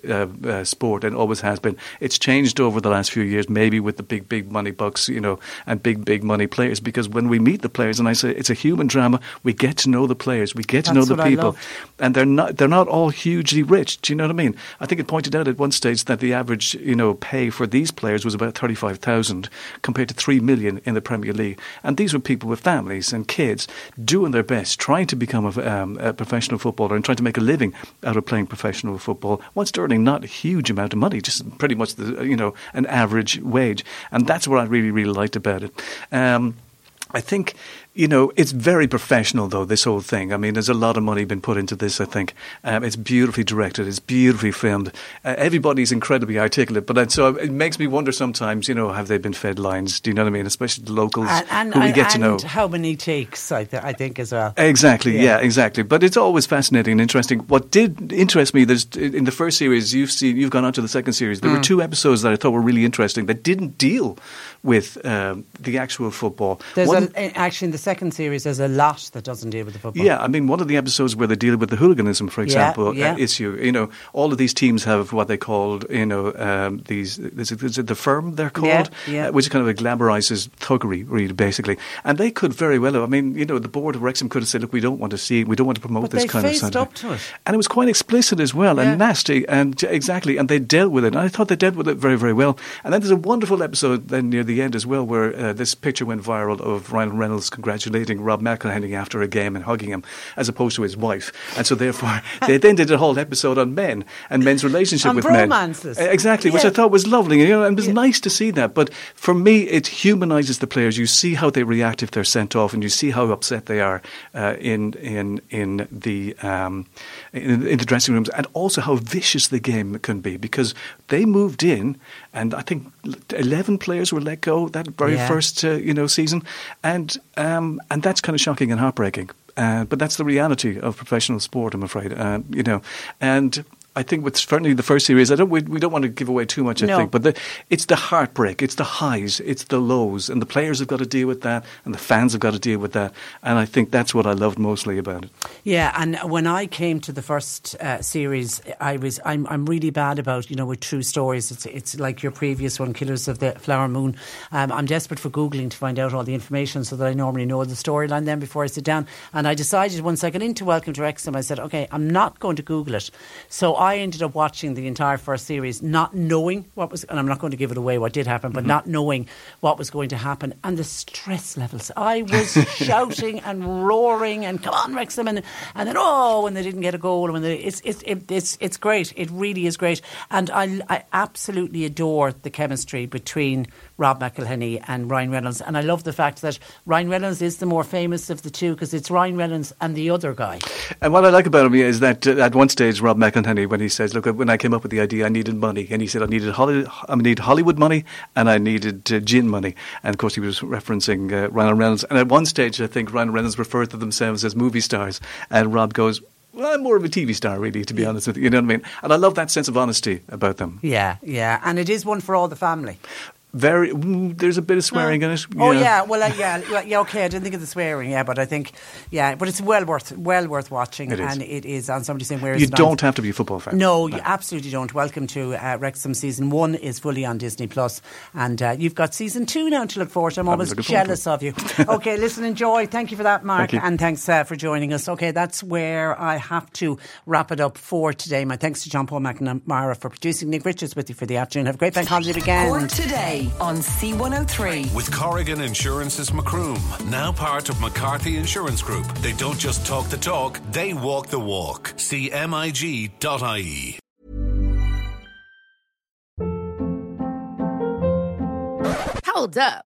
uh, uh, sport and always has been. It's changed over the last few years, maybe with the big, big money bucks, you know, and big, big money players, because when we meet the players, and I say it's a human drama, we get to know the players, we get to That's know the people. And they're not they're not all hugely rich, do you know what I mean? I think it pointed out at one stage that the average, you know, pay for these players was about thirty-five thousand compared to three million in the Premier League. And these were people with families and kids doing their best, trying to become a, um, a professional footballer and trying to make a living out of playing professional football. Once they're earning not a huge amount of money, just pretty much the, you know, an average wage, and that's what I really really liked about it. Um, I think. You know, it's very professional, though, this whole thing. I mean, there's a lot of money been put into this, I think. Um, it's beautifully directed. It's beautifully filmed. Uh, everybody's incredibly articulate. But that, so it makes me wonder sometimes, you know, have they been fed lines? Do you know what I mean? Especially the locals and, and, who we and, get to know. And how many takes, I, th- I think, as well. Exactly, yeah. yeah, exactly. But it's always fascinating and interesting. What did interest me, there's, in the first series, you've seen, you've gone on to the second series. There mm. were two episodes that I thought were really interesting that didn't deal with um, the actual football. There's One, a, actually, in the second series, there's a lot that doesn't deal with the football. Yeah, I mean, one of the episodes where they deal with the hooliganism, for example, yeah, yeah. Uh, issue. You know, all of these teams have what they called, you know, um, these. Is it, is it the firm they're called, yeah, yeah. Uh, which kind of glamorizes thuggery, really, basically. And they could very well. I mean, you know, the board of Wrexham could have said, "Look, we don't want to see, we don't want to promote but this kind of stuff." They faced up to it, and it was quite explicit as well, yeah. and nasty, and exactly. And they dealt with it. And I thought they dealt with it very, very well. And then there's a wonderful episode then near the end as well, where uh, this picture went viral of Ryan Reynolds congratulating Congratulating Rob McElhenney after a game and hugging him, as opposed to his wife, and so therefore they then did a whole episode on men and men's relationship and with bromances. men. Exactly, yeah. Which I thought was lovely, you know, and it was yeah. nice to see that. But for me, it humanises the players. You see how they react if they're sent off, and you see how upset they are uh, in in in the um, in, in the dressing rooms, and also how vicious the game can be, because they moved in, and I think eleven players were let go that very yeah. first uh, you know season, and. Um, And that's kind of shocking and heartbreaking. Uh, but that's the reality of professional sport, I'm afraid. Uh, you know, and... I think with certainly the first series, I don't. We, we don't want to give away too much. I no. think, but the, it's the heartbreak, it's the highs, it's the lows, and the players have got to deal with that, and the fans have got to deal with that. And I think that's what I loved mostly about it. Yeah, and when I came to the first uh, series, I was I'm I'm really bad about you know with true stories. It's it's like your previous one, Killers of the Flower Moon. Um, I'm desperate for googling to find out all the information so that I normally know the storyline then before I sit down. And I decided once I got into Welcome to Wrexham, I said, okay, I'm not going to Google it. So I ended up watching the entire first series not knowing what was, and I'm not going to give it away what did happen, but mm-hmm. not knowing what was going to happen, and the stress levels. I was shouting and roaring and come on Wrexham, and, and then oh when they didn't get a goal, when they, it's, it's, it, it's, it's great, it really is great. And I, I absolutely adore the chemistry between Rob McElhenney and Ryan Reynolds, and I love the fact that Ryan Reynolds is the more famous of the two, because it's Ryan Reynolds and the other guy. And what I like about him is that uh, at one stage Rob McElhenney, when he says, look, when I came up with the idea, I needed money. And he said, I needed Holly- I need Hollywood money and I needed uh, gin money. And, of course, he was referencing uh, Ryan Reynolds. And at one stage, I think Ryan Reynolds referred to themselves as movie stars. And Rob goes... Well, I'm more of a T V star, really, to be honest with you. You know what I mean? And I love that sense of honesty about them. Yeah, yeah. And it is one for all the family. very. Mm, there's a bit of swearing no. in it. Yeah. Oh yeah, well uh, yeah, yeah. Okay, I didn't think of the swearing. Yeah, but I think yeah, but it's well worth well worth watching, it and it is. And somebody saying where is you it don't on? Have to be a football fan. No, no, you absolutely don't. Welcome to uh, Wrexham. Season one is fully on Disney Plus, and uh, you've got season two now to look forward to. I'm always jealous of you. Okay, listen, enjoy. Thank you for that, Mark, Thank and thanks uh, for joining us. Okay, that's where I have to wrap it up for today. My thanks to John Paul McNamara for producing. Nick Richards with you for the afternoon. Have a great bank holiday weekend. Cork Today on C one oh three with Corrigan Insurance's Macroom, now part of McCarthy Insurance Group. They don't just talk the talk; they walk the walk. C M I G dot I E Hold up.